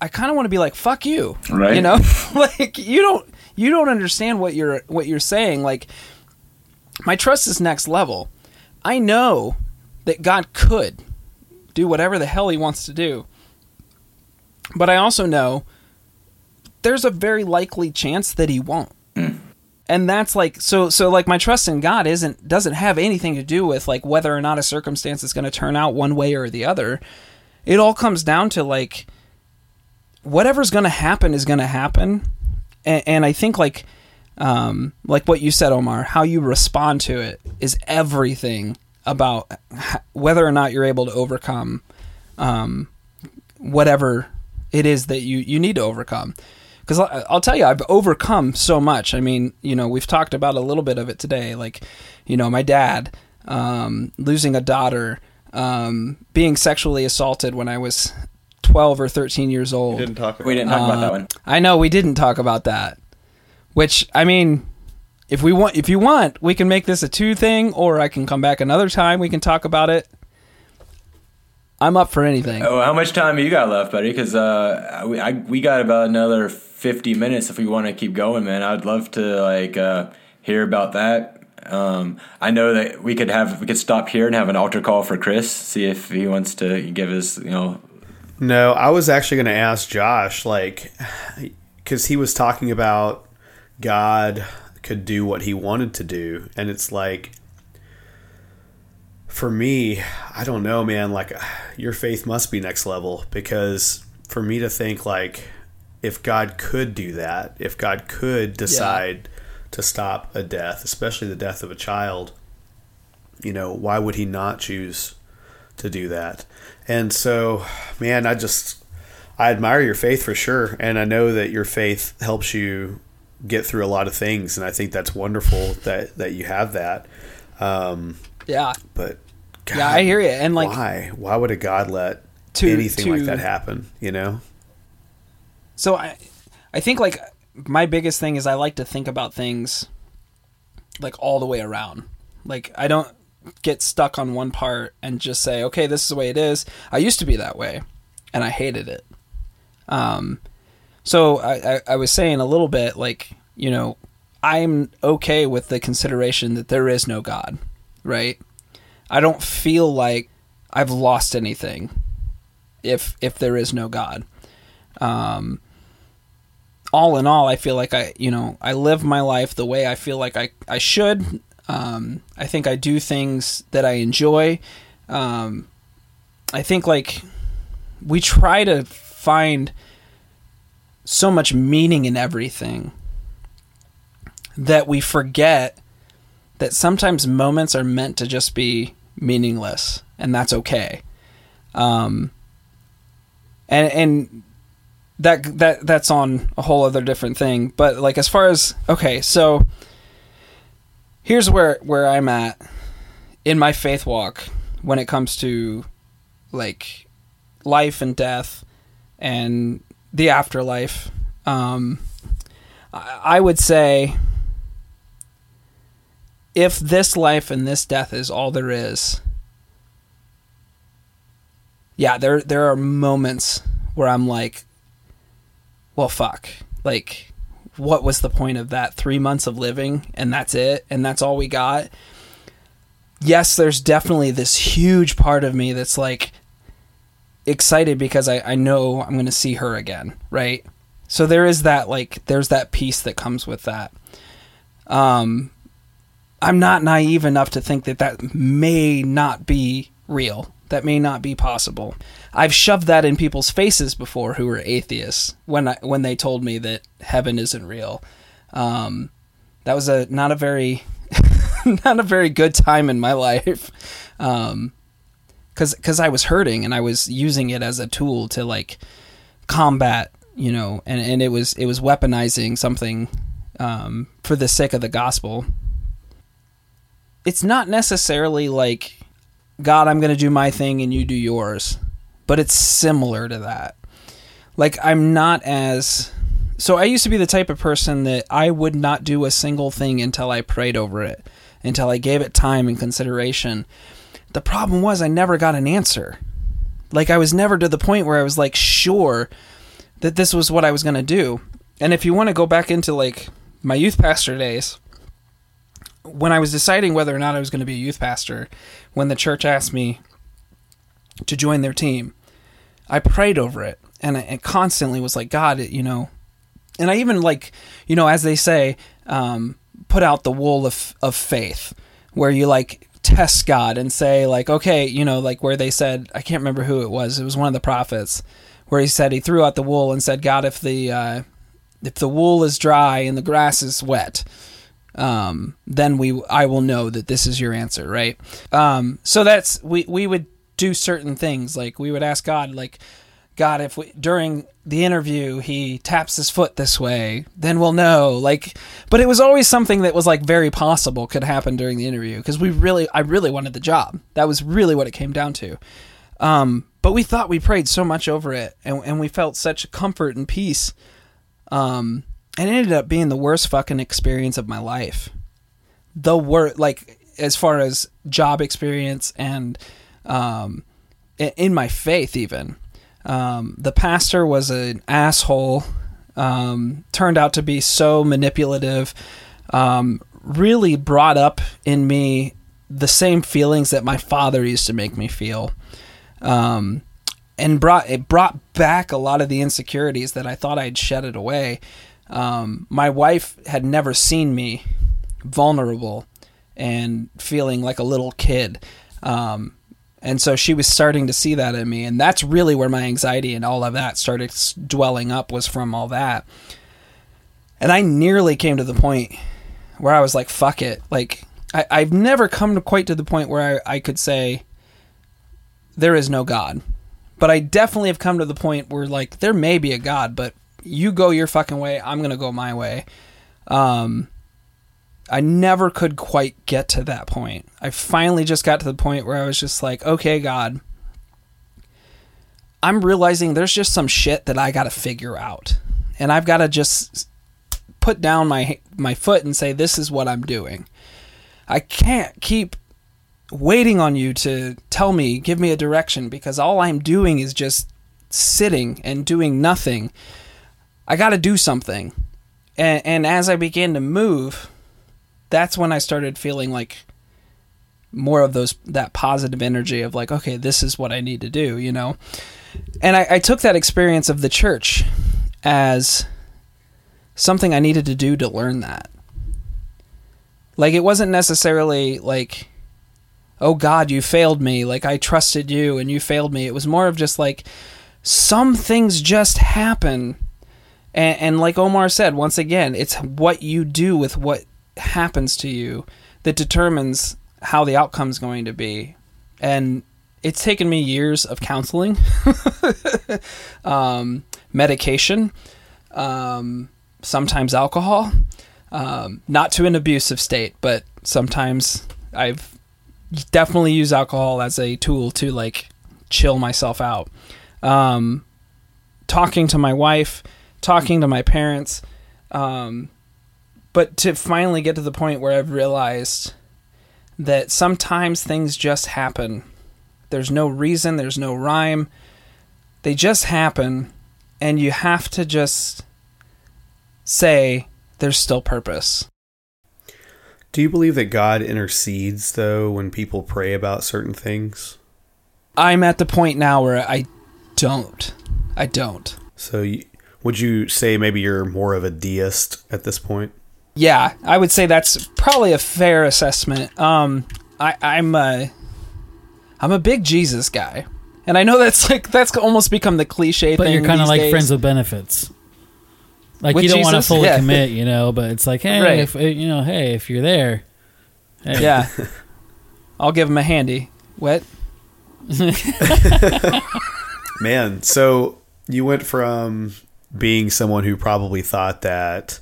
I kind of want to be like, fuck you, right? You know, like, you don't understand what you're saying. Like, my trust is next level. I know that God could do whatever the hell he wants to do, but I also know there's a very likely chance that he won't. And that's like, so like, my trust in God doesn't have anything to do with like whether or not a circumstance is going to turn out one way or the other. It all comes down to, like, whatever's going to happen is going to happen. And I think, like what you said, Omar, how you respond to it is everything about whether or not you're able to overcome whatever it is that you need to overcome. Because I'll tell you, I've overcome so much. I mean, you know, we've talked about a little bit of it today. Like, you know, my dad, losing a daughter, being sexually assaulted when I was 12 or 13 years old. We didn't talk about that one. I know, we didn't talk about that. Which, I mean, if you want, we can make this a two thing, or I can come back another time. We can talk about it. I'm up for anything. Oh, how much time you got left, buddy? Because we got about another 50 minutes if we want to keep going, man. I'd love to hear about that. I know that we could stop here and have an altar call for Chris, see if he wants to give us, you know. No, I was actually going to ask Josh, like, because he was talking about God could do what he wanted to do, and it's like, for me, I don't know, man. Like, your faith must be next level, because for me to think like, if God could do that, if God could decide. Yeah. To stop a death, especially the death of a child, you know, why would he not choose to do that? And so, man, I admire your faith for sure. And I know that your faith helps you get through a lot of things. And I think that's wonderful that you have that. Yeah. But God, yeah, I hear you. And like, why would a God let anything like that happen? You know? So I think like, my biggest thing is I like to think about things like all the way around. Like, I don't get stuck on one part and just say, okay, this is the way it is. I used to be that way and I hated it. So I was saying a little bit like, you know, I'm okay with the consideration that there is no God, right? I don't feel like I've lost anything if there is no God. All in all, I feel like I live my life the way I feel like I should. I think I do things that I enjoy. I think like we try to find so much meaning in everything that we forget that sometimes moments are meant to just be meaningless, and that's okay. And that's on a whole other different thing. But like, as far as, okay, so here's where I'm at in my faith walk when it comes to like life and death and the afterlife. I would say, if this life and this death is all there is, yeah, there are moments where I'm like, well, fuck, like, what was the point of that 3 months of living? And that's it. And that's all we got. Yes, there's definitely this huge part of me that's like excited because I know I'm going to see her again. Right. So there is that, like, there's that peace that comes with that. I'm not naive enough to think that that may not be real. That may not be possible. I've shoved that in people's faces before who were atheists when they told me that heaven isn't real. That was not a very good time in my life, because I was hurting and I was using it as a tool to like combat, you know, and it was weaponizing something for the sake of the gospel. It's not necessarily like, God, I'm going to do my thing and you do yours, but it's similar to that. Like, I'm not as... So I used to be the type of person that I would not do a single thing until I prayed over it, until I gave it time and consideration. The problem was I never got an answer. Like, I was never to the point where I was like, sure that this was what I was going to do. And if you want to go back into like my youth pastor days, when I was deciding whether or not I was going to be a youth pastor, when the church asked me to join their team, I prayed over it, and I constantly was like, God, you know, and I even like, you know, as they say, put out the wool of faith, where you like test God and say like, okay, you know, like where they said, I can't remember who it was one of the prophets, where he said he threw out the wool and said, God, if the wool is dry and the grass is wet, then I will know that this is your answer, right? So that's, we would do certain things. Like, we would ask God, like, God, if during the interview he taps his foot this way, then we'll know. Like, but it was always something that was like very possible could happen during the interview, because I really wanted the job. That was really what it came down to. But we thought we prayed so much over it, and we felt such comfort and peace. And it ended up being the worst fucking experience of my life. The worst, like, as far as job experience and in my faith even. The pastor was an asshole, turned out to be so manipulative, really brought up in me the same feelings that my father used to make me feel. And brought back a lot of the insecurities that I thought I'd shedded away. My wife had never seen me vulnerable and feeling like a little kid. And so she was starting to see that in me. And that's really where my anxiety and all of that started dwelling up, was from all that. And I nearly came to the point where I was like, fuck it. Like, I've never come to quite to the point where I could say there is no God, but I definitely have come to the point where like, there may be a God, but you go your fucking way, I'm going to go my way. I never could quite get to that point. I finally just got to the point where I was just like, okay, God, I'm realizing there's just some shit that I got to figure out. And I've got to just put down my foot and say, this is what I'm doing. I can't keep waiting on you to tell me, give me a direction, because all I'm doing is just sitting and doing nothing. I got to do something. And as I began to move, that's when I started feeling like more of those, that positive energy of like, okay, this is what I need to do, you know? And I took that experience of the church as something I needed to do to learn that. Like, it wasn't necessarily like, oh God, you failed me. Like, I trusted you and you failed me. It was more of just like, some things just happen. And like Omar said, once again, it's what you do with what happens to you that determines how the outcome's going to be. And it's taken me years of counseling, medication, sometimes alcohol, not to an abusive state, but sometimes I've definitely used alcohol as a tool to like chill myself out. Talking to my wife, talking to my parents, but to finally get to the point where I've realized that sometimes things just happen. There's no reason, there's no rhyme. They just happen, and you have to just say there's still purpose. Do you believe that God intercedes, though, when people pray about certain things? I'm at the point now where I don't. So would you say maybe you're more of a deist at this point? Yeah, I would say that's probably a fair assessment. I'm a big Jesus guy. And I know that's almost become the cliche thing. But you're kind of like days. Friends with benefits. Like, with you don't want to fully commit, you know, but it's like, hey, right. If you're there. Hey. Yeah. I'll give him a handy. What? Man, so you went from being someone who probably thought that,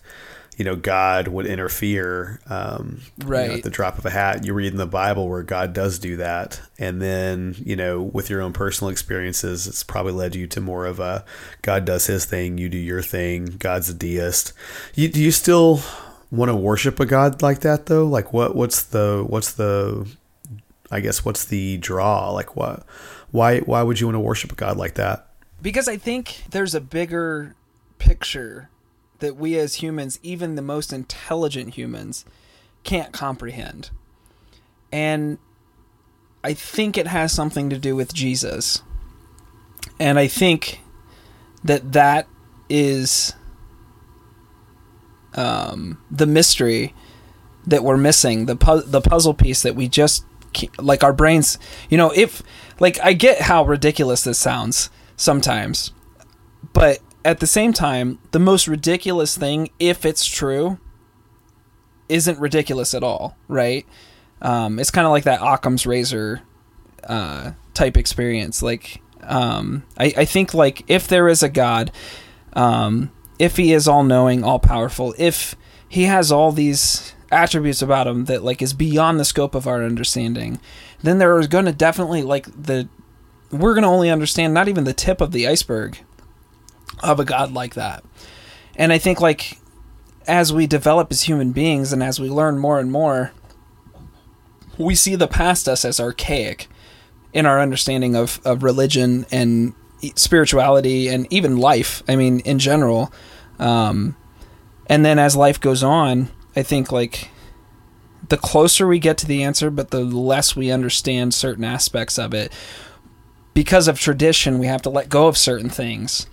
you know, God would interfere at the drop of a hat. You read in the Bible where God does do that. And then, you know, with your own personal experiences, it's probably led you to more of a God does his thing, you do your thing, God's a deist. Do you still want to worship a God like that, though? Like, what's the draw? Like, why would you want to worship a God like that? Because I think there's a bigger picture that we as humans, even the most intelligent humans, can't comprehend. And I think it has something to do with Jesus. And I think that is the mystery that we're missing, the puzzle piece that we just, like, our brains, you know, if, like, I get how ridiculous this sounds sometimes, but at the same time, the most ridiculous thing, if it's true, isn't ridiculous at all, right? It's kind of like that Occam's razor type experience. Like, I think, like, if there is a God, if he is all-knowing, all-powerful, if he has all these attributes about him that, like, is beyond the scope of our understanding, then there is going to definitely, like, we're going to only understand not even the tip of the iceberg of a God like that. And I think, like, as we develop as human beings and as we learn more and more, we see the past us as archaic in our understanding of religion and spirituality and even life, I mean, in general. And then as life goes on, I think, like, the closer we get to the answer, but the less we understand certain aspects of it. Because of tradition, we have to let go of certain things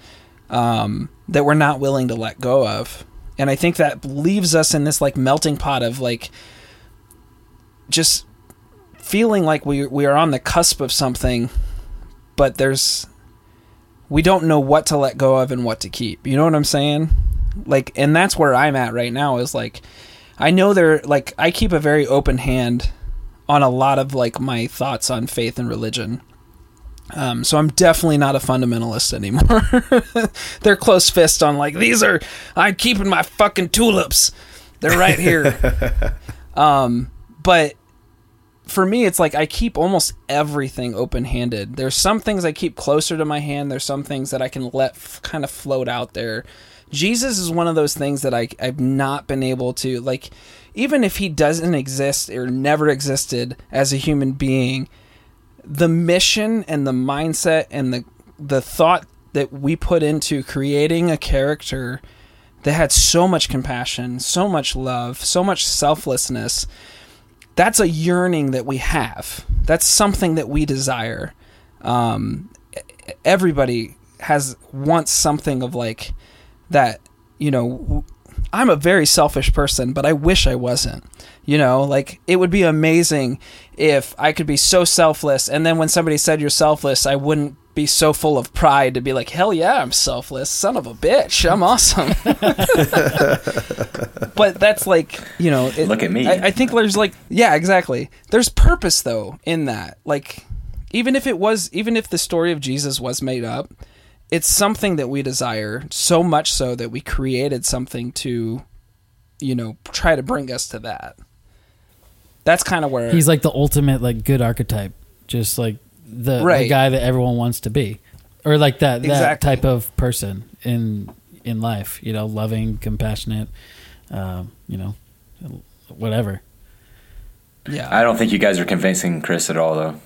that we're not willing to let go of. And I think that leaves us in this, like, melting pot of, like, just feeling like we are on the cusp of something, but we don't know what to let go of and what to keep. You know what I'm saying? Like, and that's where I'm at right now is, like, I know like, I keep a very open hand on a lot of, like, my thoughts on faith and religion. So I'm definitely not a fundamentalist anymore. They're close fist on, like, I'm keeping my fucking tulips. They're right here. But for me, it's like I keep almost everything open-handed. There's some things I keep closer to my hand. There's some things that I can let kind of float out there. Jesus is one of those things that I've not been able to, like, even if he doesn't exist or never existed as a human being, the mission and the mindset and the thought that we put into creating a character that had so much compassion, so much love, so much selflessness, that's a yearning that we have. That's something that we desire. Everybody wants something of like that, you know. I'm a very selfish person, but I wish I wasn't, you know, like it would be amazing if I could be so selfless. And then when somebody said you're selfless, I wouldn't be so full of pride to be like, hell yeah, I'm selfless. Son of a bitch. I'm awesome. But that's like, you know, look at me. I think there's like, yeah, exactly. There's purpose though in that. Like, even if the story of Jesus was made up, it's something that we desire so much so that we created something to, you know, try to bring us to that. That's kind of where he's like the ultimate, like good archetype, just like the guy that everyone wants to be, or like that type of person in life, you know, loving, compassionate, you know, whatever. Yeah. I don't think you guys are convincing Chris at all though.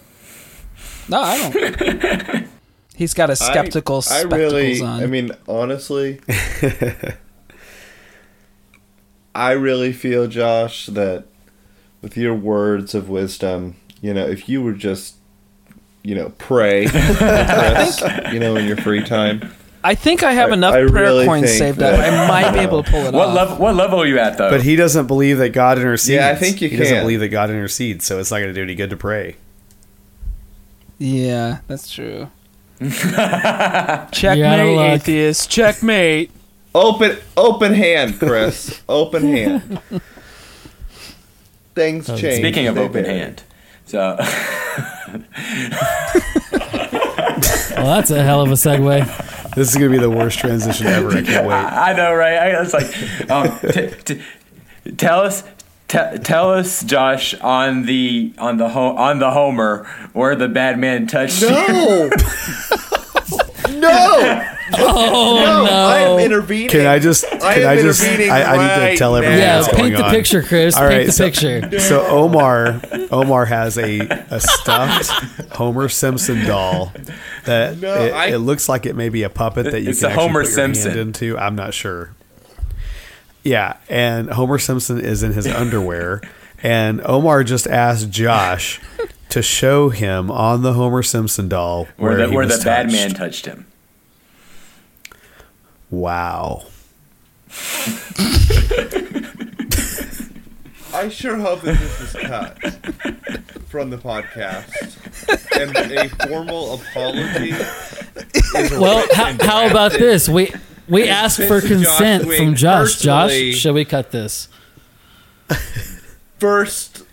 No, I don't. He's got a skeptical spectacles on. I mean, honestly, I really feel, Josh, that with your words of wisdom, you know, if you were just, you know, pray, you know, in your free time. I think I have enough prayer really coins saved up. I might be able to pull it off. What level are you at, though? But he doesn't believe that God intercedes. Yeah, I think he doesn't believe that God intercedes, so it's not going to do any good to pray. Yeah, that's true. Checkmate, atheist. Checkmate. Open hand, Chris. Open hand. Things change. Speaking of open hand, so well, that's a hell of a segue. This is gonna be the worst transition ever. I can't wait. I know, right? It's like, tell us, Josh, on the Homer where the bad man touched you. No. Oh, no. I am intervening. I need to tell everyone what's going on. Yeah, paint the picture, Chris. All right, paint the picture. So Omar has a stuffed Homer Simpson doll that it looks like it may be a puppet that you can actually Homer put your hand into. I'm not sure. Yeah, and Homer Simpson is in his underwear, and Omar just asked Josh to show him on the Homer Simpson doll where the bad man touched him. Wow. I sure hope that this is cut from the podcast, and a formal apology is how about this? We asked for consent from Josh. Josh, shall we cut this? First,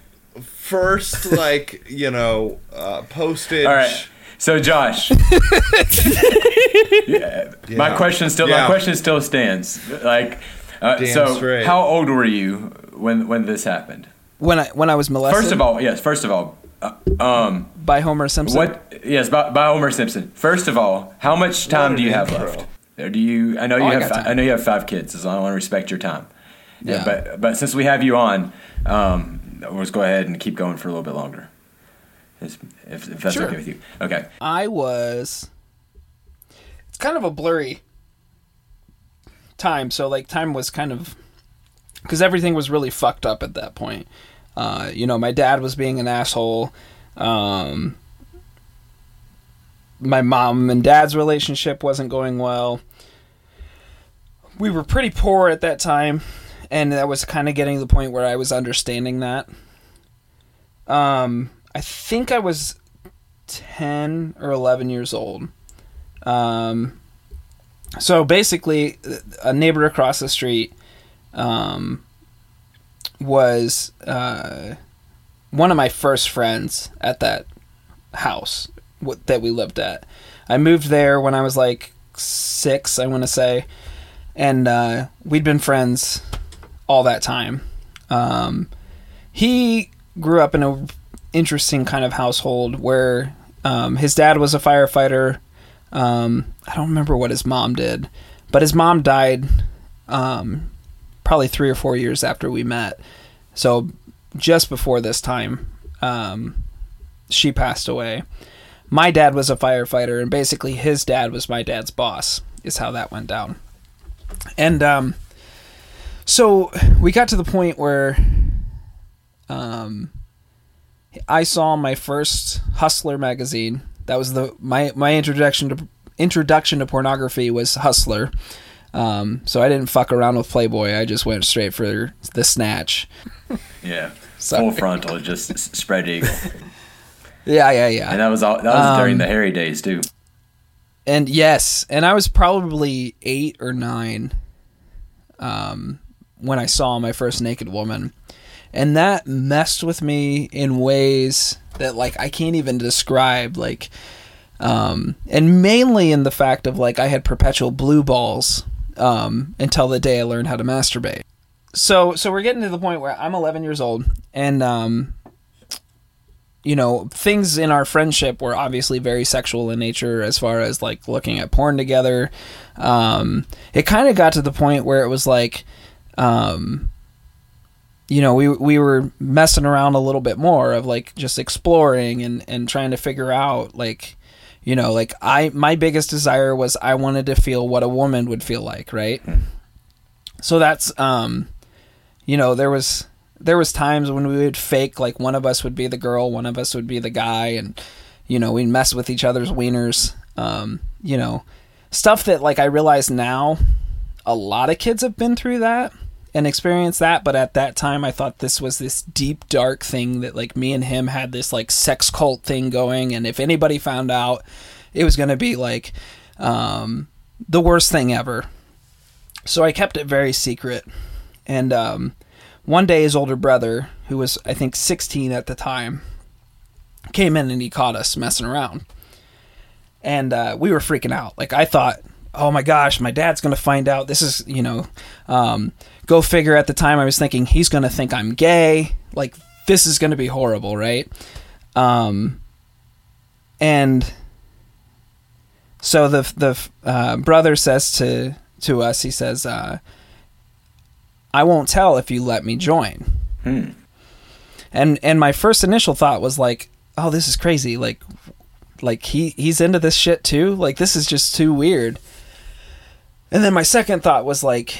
like, you know, postage. All right. So, Josh, my question still stands. Like, how old were you when this happened? When I was molested. First of all. By Homer Simpson. Yes, by Homer Simpson. First of all, how much time do you have left? I know you have 5 kids, so I want to respect your time. Yeah. But since we have you on, let's go ahead and keep going for a little bit longer, if that's okay with you. Okay. It's kind of a blurry time. So like time was kind of, because everything was really fucked up at that point. You know, my dad was being an asshole. My mom and dad's relationship wasn't going well. We were pretty poor at that time, and that was kind of getting to the point where I was understanding that. I think I was 10 or 11 years old. So basically, a neighbor across the street was one of my first friends at that house that we lived at. I moved there when I was like 6, I want to say. And we'd been friends all that time. He grew up in an interesting kind of household where his dad was a firefighter. I don't remember what his mom did, but his mom died probably 3 or 4 years after we met. So just before this time, she passed away. My dad was a firefighter, and basically his dad was my dad's boss, is how that went down. And so we got to the point where I saw my first Hustler magazine. That was my introduction to pornography was Hustler. So I didn't fuck around with Playboy. I just went straight for the snatch. Yeah. Full frontal, just spread eagle. Yeah. And that was during the hairy days too. And yes, and I was probably 8 or 9 when I saw my first naked woman. And that messed with me in ways that, like, I can't even describe, like, and mainly in the fact of, like, I had perpetual blue balls until the day I learned how to masturbate. So we're getting to the point where I'm 11 years old, and, you know, things in our friendship were obviously very sexual in nature as far as, like, looking at porn together. It kind of got to the point where it was, like, you know, we were messing around a little bit more of, like, just exploring and trying to figure out, like, you know, like, my biggest desire was I wanted to feel what a woman would feel like, right? So that's, you know, there was times when we would fake, like, one of us would be the girl, one of us would be the guy, and, you know, we'd mess with each other's wieners, you know, stuff that, like, I realize now a lot of kids have been through that and experience that, but at that time I thought this was this deep dark thing that, like, me and him had this, like, sex cult thing going, and if anybody found out, it was going to be, like, the worst thing ever. So I kept it very secret, and one day his older brother, who was I think 16 at the time, came in and he caught us messing around, and we were freaking out. Like, I thought, oh my gosh, my dad's going to find out. This is, you know, go figure. At the time I was thinking, he's going to think I'm gay. Like, this is going to be horrible, right? And so the brother says to us, he says, I won't tell if you let me join. And my first initial thought was like, oh, this is crazy. Like he's into this shit too. Like, this is just too weird. And then my second thought was like,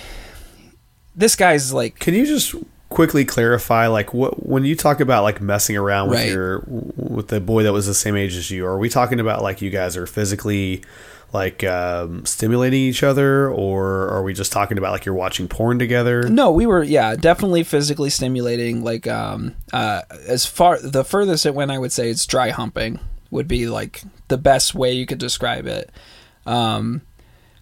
this guy's like, can you just quickly clarify, like, what, when you talk about, like, messing around with right. with the boy that was the same age as you, are we talking about, like, you guys are physically, like, stimulating each other, or are we just talking about, like, you're watching porn together? No, we were, yeah, definitely physically stimulating. Like, as far, the furthest it went, I would say it's dry humping would be, like, the best way you could describe it.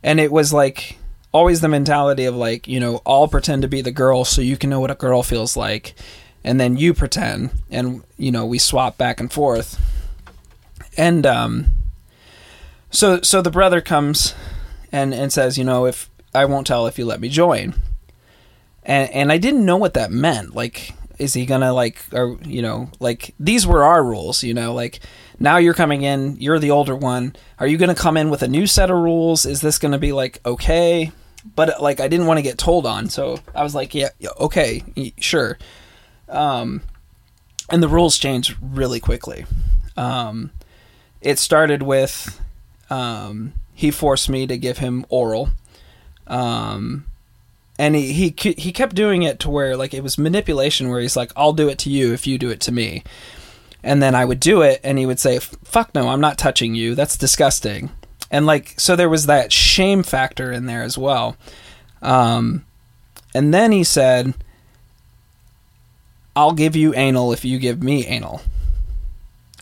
And it was, like, always the mentality of, like, you know, I'll pretend to be the girl so you can know what a girl feels like, and then you pretend, and, you know, we swap back and forth. And so the brother comes and says, you know, if I won't tell if you let me join. And I didn't know what that meant. Like, is he gonna, like, or, you know, like, these were our rules, you know, like, now you're coming in, you're the older one. Are you going to come in with a new set of rules? Is this going to be, like, okay? But, like, I didn't want to get told on, so I was like, yeah, okay, sure. And the rules changed really quickly. It started with he forced me to give him oral. And he kept doing it to where, like, it was manipulation where he's like, I'll do it to you if you do it to me. And then I would do it, and he would say, fuck no, I'm not touching you. That's disgusting. And, like, so there was that shame factor in there as well. And then he said, I'll give you anal if you give me anal.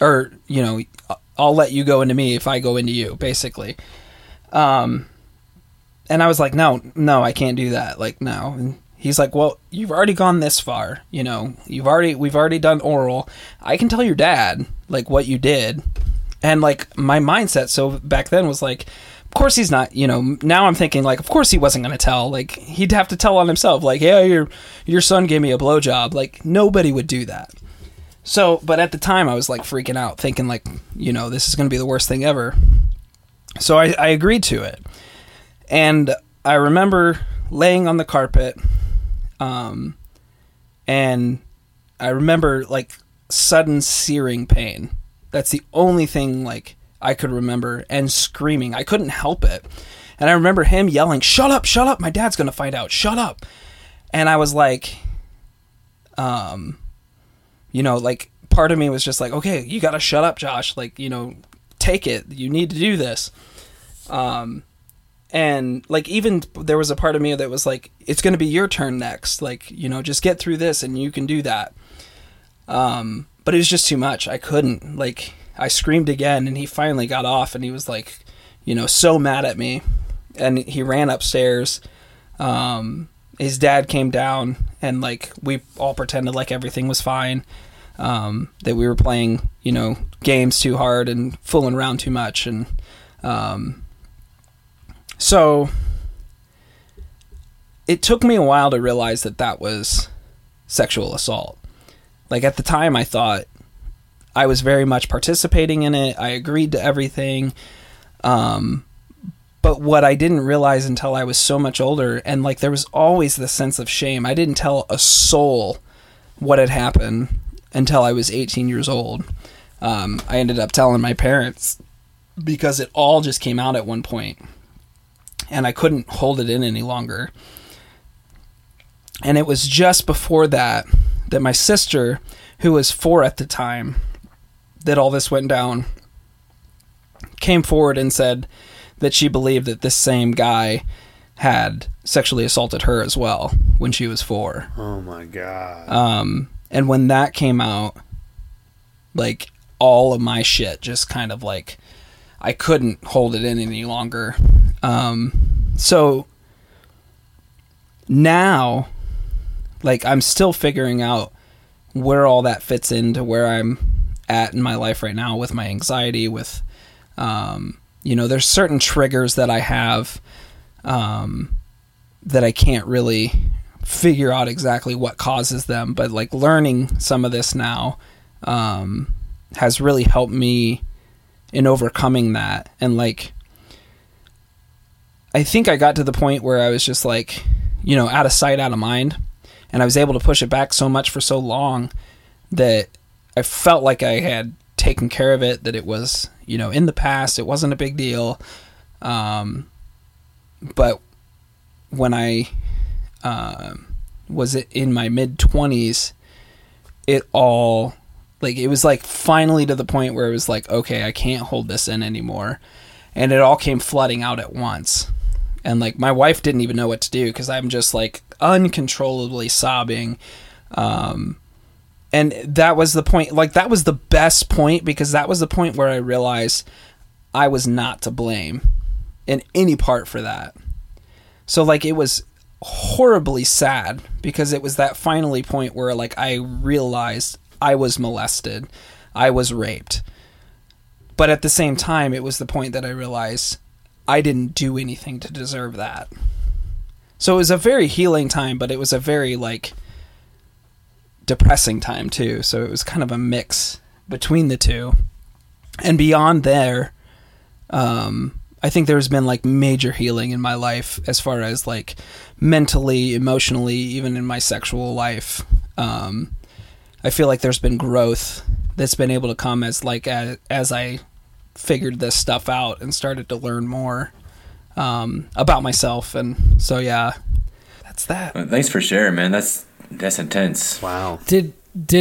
Or, you know, I'll let you go into me if I go into you, basically. And I was like, no, I can't do that. Like, no. And he's like, well, you've already gone this far, you know, we've already done oral. I can tell your dad, like, what you did. And, like, my mindset, so back then, was like, of course he's not, you know, now I'm thinking, like, of course he wasn't going to tell. Like, he'd have to tell on himself, like, yeah, your son gave me a blowjob. Like, nobody would do that. So, but at the time I was, like, freaking out, thinking, like, you know, this is going to be the worst thing ever. So I agreed to it. And I remember laying on the carpet, and I remember, like, sudden searing pain. That's the only thing, like, I could remember, and screaming. I couldn't help it. And I remember him yelling, shut up, my dad's gonna find out, shut up. And I was like, you know, like, part of me was just like, okay, you got to shut up, Josh. Like, you know, take it. You need to do this. And like, even there was a part of me that was like, it's going to be your turn next. Like, you know, just get through this and you can do that. But it was just too much. I couldn't. Like, I screamed again and he finally got off and he was like, you know, so mad at me. And he ran upstairs. His dad came down and like, we all pretended like everything was fine. That we were playing, you know, games too hard and fooling around too much. And, so it took me a while to realize that that was sexual assault. Like, at the time I thought I was very much participating in it. I agreed to everything. But what I didn't realize until I was so much older, and like, there was always this sense of shame. I didn't tell a soul what had happened until I was 18 years old. I ended up telling my parents because it all just came out at one point. And I couldn't hold it in any longer. And it was just before that, that my sister, who was 4 at the time, that all this went down, came forward and said that she believed that this same guy had sexually assaulted her as well when she was 4. Oh my God. And when that came out, like, all of my shit just kind of like, I couldn't hold it in any longer. So now, like, I'm still figuring out where all that fits into where I'm at in my life right now with my anxiety, with, you know, there's certain triggers that I have, that I can't really figure out exactly what causes them, but like, learning some of this now, has really helped me in overcoming that. And like, I think I got to the point where I was just like, you know, out of sight, out of mind. And I was able to push it back so much for so long that I felt like I had taken care of it, that it was, you know, in the past, it wasn't a big deal. But when I was in my mid-20s, it all, like, it was like finally to the point where it was like, okay, I can't hold this in anymore. And it all came flooding out at once. And like, my wife didn't even know what to do, because I'm just like uncontrollably sobbing. And that was the point, like, that was the best point, because that was the point where I realized I was not to blame in any part for that. So like, it was horribly sad, because it was that finally point where like, I realized I was molested, I was raped. But at the same time, it was the point that I realized I didn't do anything to deserve that. So it was a very healing time, but it was a very, like, depressing time, too. So it was kind of a mix between the two. And beyond there, I think there's been, like, major healing in my life as far as, like, mentally, emotionally, even in my sexual life. I feel like there's been growth that's been able to come as, like, as I figured this stuff out and started to learn more about myself. And so, yeah, that's that. Well, thanks for sharing, man. That's intense. Wow. Did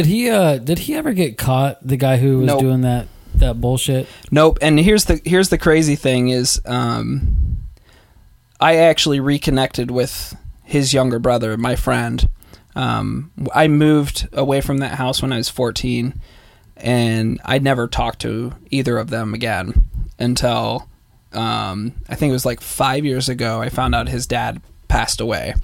he ever get caught, the guy who was doing that bullshit? Nope. And here's the crazy thing is, I actually reconnected with his younger brother, my friend. I moved away from that house when I was 14, and I never talked to either of them again until, I think it was like 5 years ago, I found out his dad passed away.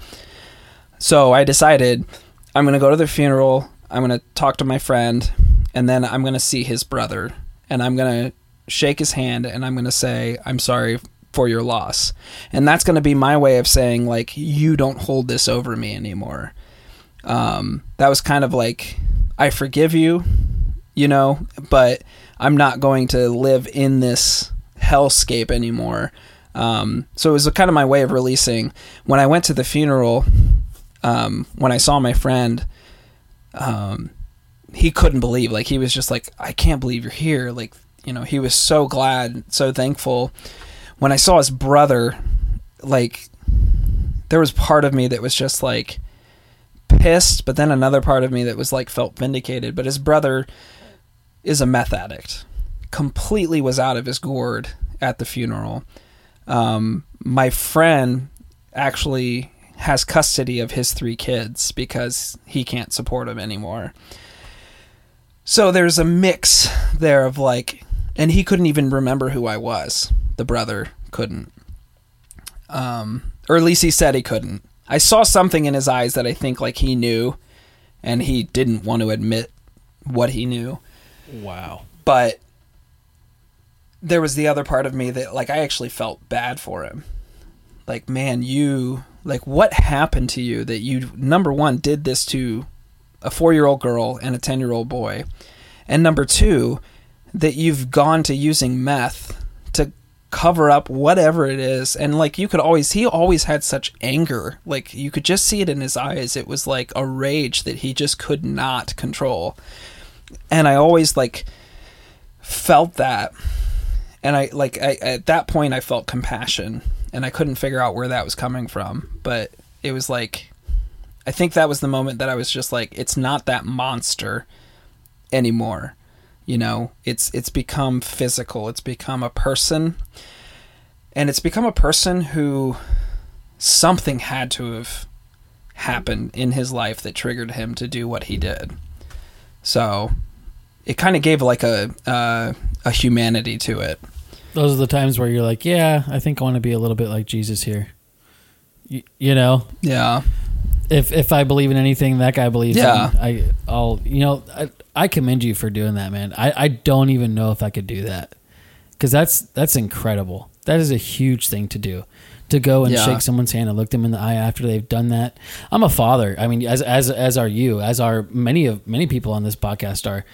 So I decided I'm going to go to the funeral, I'm going to talk to my friend, and then I'm going to see his brother, and I'm going to shake his hand, and I'm going to say, I'm sorry for your loss. And that's going to be my way of saying, like, you don't hold this over me anymore. That was kind of like, I forgive you, you know, but I'm not going to live in this hellscape anymore. So it was kind of my way of releasing. When I went to the funeral, when I saw my friend, he couldn't believe, like, he was just like, I can't believe you're here. Like, you know, he was so glad, so thankful. When I saw his brother, like, there was part of me that was just like pissed, but then another part of me that was like, felt vindicated. But his brother is a meth addict. Completely was out of his gourd at the funeral. My friend actually has custody of his 3 kids because he can't support them anymore. So there's a mix there of like, and he couldn't even remember who I was. The brother couldn't. Or at least he said he couldn't. I saw something in his eyes that I think like he knew and he didn't want to admit what he knew. Wow. But there was the other part of me that like I actually felt bad for him. Like, man, you, like, what happened to you that you, number one, did this to a 4-year-old girl and a 10-year-old boy, and number two, that you've gone to using meth to cover up whatever it is. And like, you could always, he always had such anger, like you could just see it in his eyes. It was like a rage that he just could not control. And I always like felt that. And I like, I, at that point I felt compassion and I couldn't figure out where that was coming from, but it was like, I think that was the moment that I was just like, it's not that monster anymore. You know, it's become physical. It's become a person, and it's become a person who something had to have happened in his life that triggered him to do what he did. So it kind of gave like a humanity to it. Those are the times where you're like, yeah, I think I want to be a little bit like Jesus here. You know? Yeah. If I believe in anything that guy believes in, I'll, you know, I commend you for doing that, man. I don't even know if I could do that, because that's incredible. That is a huge thing to do, to go and shake someone's hand and look them in the eye after they've done that. I'm a father. I mean, as are you, as are many people on this podcast are.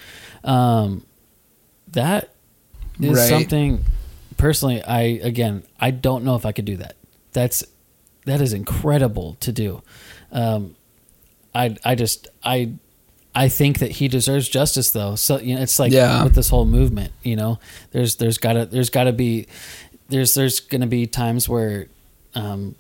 That is something personally. I don't know if I could do that. That is incredible to do. I think that he deserves justice though. So, you know, it's like with this whole movement, you know, there's going to be times where, that's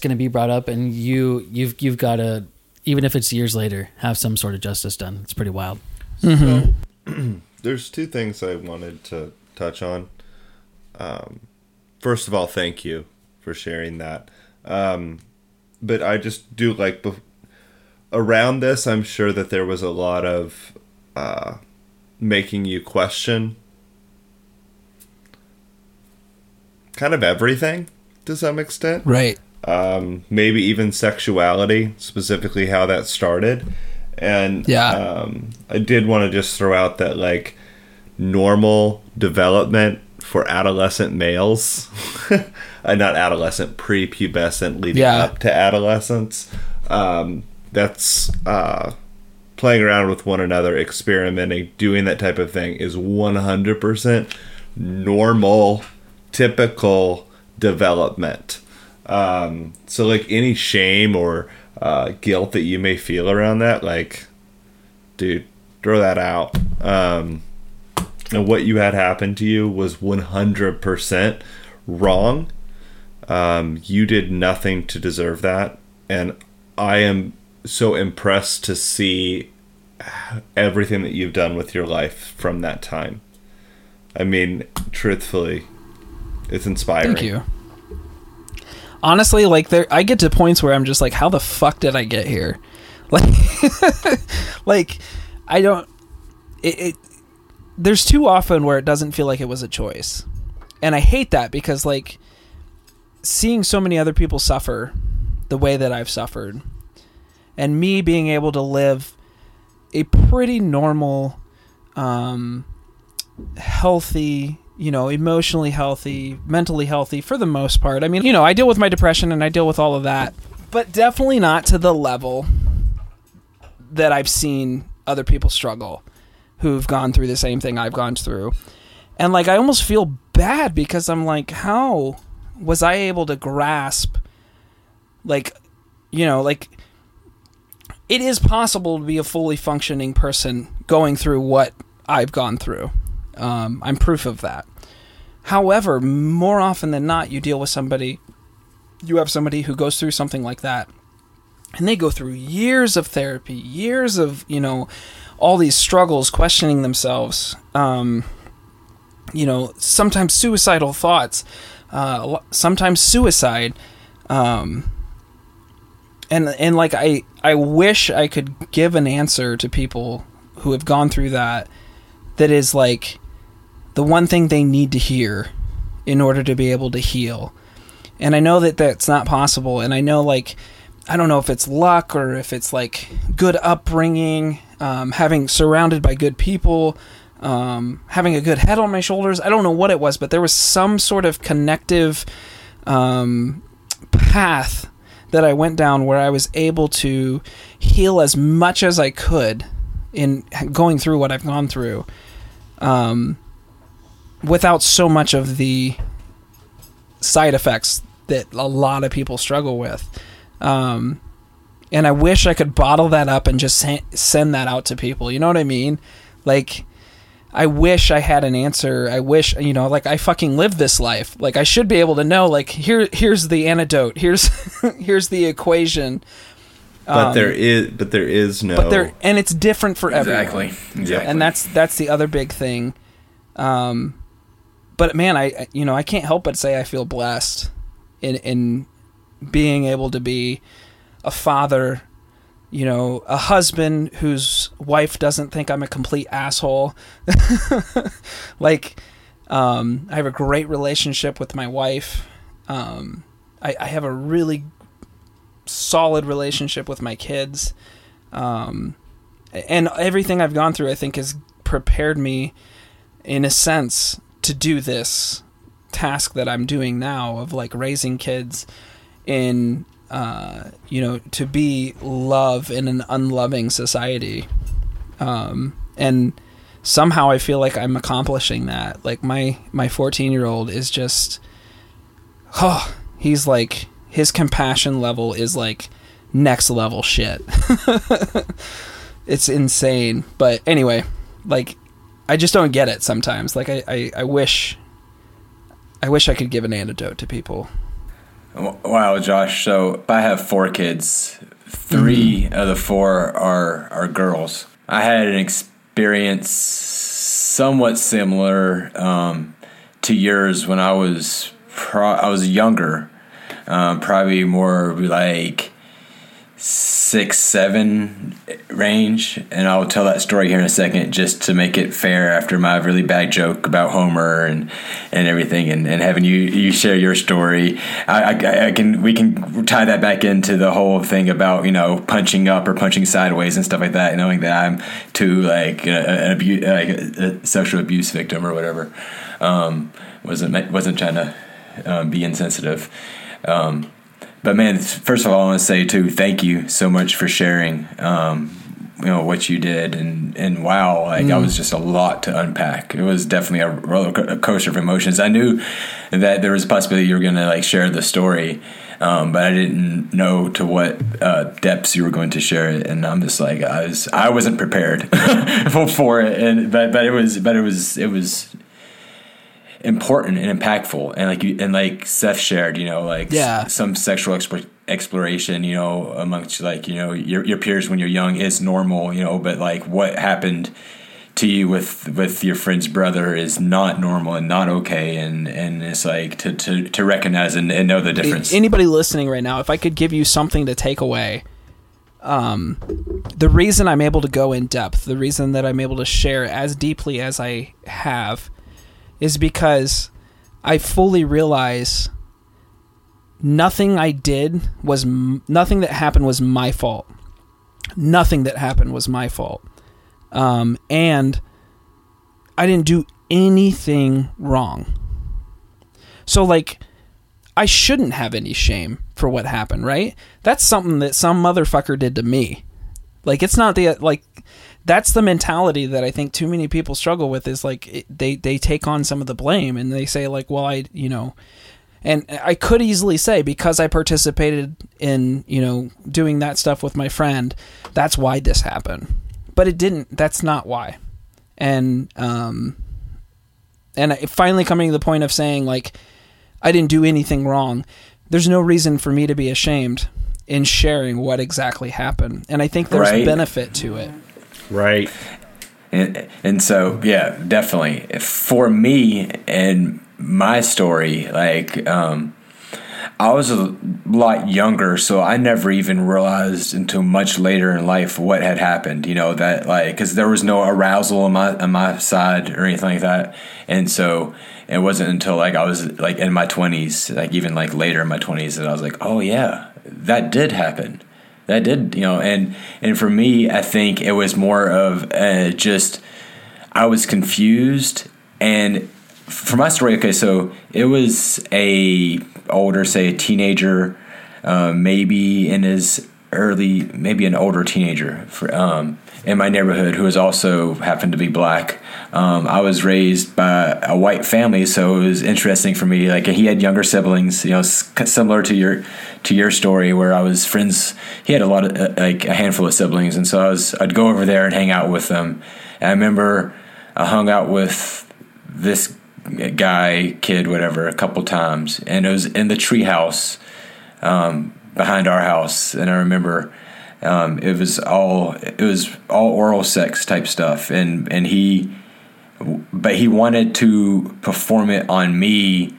going to be brought up, and you've got to, even if it's years later, have some sort of justice done. It's pretty wild. Mm-hmm. So, there's 2 things I wanted to touch on. First of all, thank you for sharing that. But I just do like around this, I'm sure that there was a lot of making you question kind of everything to some extent. Right. Maybe even sexuality, specifically how that started. And I did want to just throw out that like normal development for adolescent males, not adolescent, prepubescent leading up to adolescence. That's playing around with one another, experimenting, doing that type of thing is 100% normal, typical development. So like any shame or guilt that you may feel around that, like, dude, throw that out. And what you had happen to you was 100% wrong. You did nothing to deserve that. And I am so impressed to see everything that you've done with your life from that time. I mean, truthfully, it's inspiring. Thank you. Honestly, like, I get to points where I'm just like, how the fuck did I get here? Like, I don't... There's too often where it doesn't feel like it was a choice. And I hate that, because like seeing so many other people suffer the way that I've suffered, and me being able to live a pretty normal, healthy, you know, emotionally healthy, mentally healthy for the most part. I mean, you know, I deal with my depression and I deal with all of that, but definitely not to the level that I've seen other people struggle, who've gone through the same thing I've gone through. And like, I almost feel bad, because I'm like, how was I able to grasp, like, you know, like, it is possible to be a fully functioning person going through what I've gone through. I'm proof of that. However, more often than not, you deal with somebody, you have somebody who goes through something like that, And they go through years of therapy, years of, you know, all these struggles, questioning themselves, you know, sometimes suicidal thoughts, sometimes suicide. And like, I wish I could give an answer to people who have gone through that, that is like the one thing they need to hear in order to be able to heal. And I know that that's not possible. And I know, like, I don't know if it's luck or if it's like good upbringing, having surrounded by good people, having a good head on my shoulders. I don't know what it was, but there was some sort of connective path that I went down where I was able to heal as much as I could in going through what I've gone through, without so much of the side effects that a lot of people struggle with. And I wish I could bottle that up and just send that out to people. You know what I mean? Like, I wish I had an answer. I wish, you know, like, I fucking lived this life. Like, I should be able to know, like, here's the antidote. Here's the equation. But there is no, and it's different for everyone. Exactly. And that's the other big thing. But man, I can't help but say I feel blessed in being able to be a father, you know, a husband whose wife doesn't think I'm a complete asshole. Like, I have a great relationship with my wife. I have a really solid relationship with my kids. And everything I've gone through, I think, has prepared me, in a sense, to do this task that I'm doing now of, like, raising kids in, you know, to be love in an unloving society. And somehow I feel like I'm accomplishing that. Like, my 14-year-old is just, he's like, his compassion level is like next level shit. It's insane. But anyway, like, I just don't get it sometimes. Like, I wish I could give an antidote to people. Wow, Josh. So I have 4 kids. 3 mm-hmm. of the 4 are girls. I had an experience somewhat similar to yours when I was I was younger, probably more like 6, 7 range, and I'll tell that story here in a second just to make it fair after my really bad joke about Homer and everything, and having you share your story. We can tie that back into the whole thing about, you know, punching up or punching sideways and stuff like that, knowing that I'm too, like, a sexual abuse victim or whatever. Wasn't trying to be insensitive. But man, first of all, I want to say too, thank you so much for sharing, you know, what you did, and wow, like I was just a lot to unpack. It was definitely a roller coaster of emotions. I knew that there was a possibility you were going to, like, share the story, but I didn't know to what depths you were going to share it, and I'm just like, I wasn't prepared for it, but it was important and impactful, and like Seth shared, you know, like some sexual exploration, you know, amongst, like, you know, your peers when you're young is normal, you know, but like what happened to you with your friend's brother is not normal and not okay, and it's like to recognize and know the difference. Anybody listening right now, if I could give you something to take away, the reason I'm able to go in depth, the reason that I'm able to share as deeply as I have, is because I fully realize nothing that happened was my fault. Nothing that happened was my fault. And I didn't do anything wrong. So, like, I shouldn't have any shame for what happened, right? That's something that some motherfucker did to me. Like, it's not the, like... That's the mentality that I think too many people struggle with, is like they take on some of the blame, and they say, like, well, I, you know, and I could easily say, because I participated in, you know, doing that stuff with my friend, that's why this happened, but it didn't. That's not why. And finally coming to the point of saying, like, I didn't do anything wrong. There's no reason for me to be ashamed. in sharing what exactly happened. And I think there's benefit to it. Right. And so, yeah, definitely. For me and my story, like, I was a lot younger, so I never even realized until much later in life what had happened, you know, that, like, because there was no arousal on my side or anything like that. And so it wasn't until, like, I was, like, in my 20s, like, even, like, later in my 20s that I was like, oh, yeah, that did happen. That did, you know, and for me, I think it was more of just I was confused. And for my story, okay, so it was a teenager, maybe in his early, maybe an older teenager in my neighborhood who was also happened to be black. I was raised by a white family, so it was interesting for me. Like, he had younger siblings, you know, similar to your story, where I was friends. He had a lot of like a handful of siblings, and so I'd go over there and hang out with them. And I remember I hung out with this kid, whatever, a couple times, and it was in the tree house behind our house. And I remember it was all oral sex type stuff, and he. But he wanted to perform it on me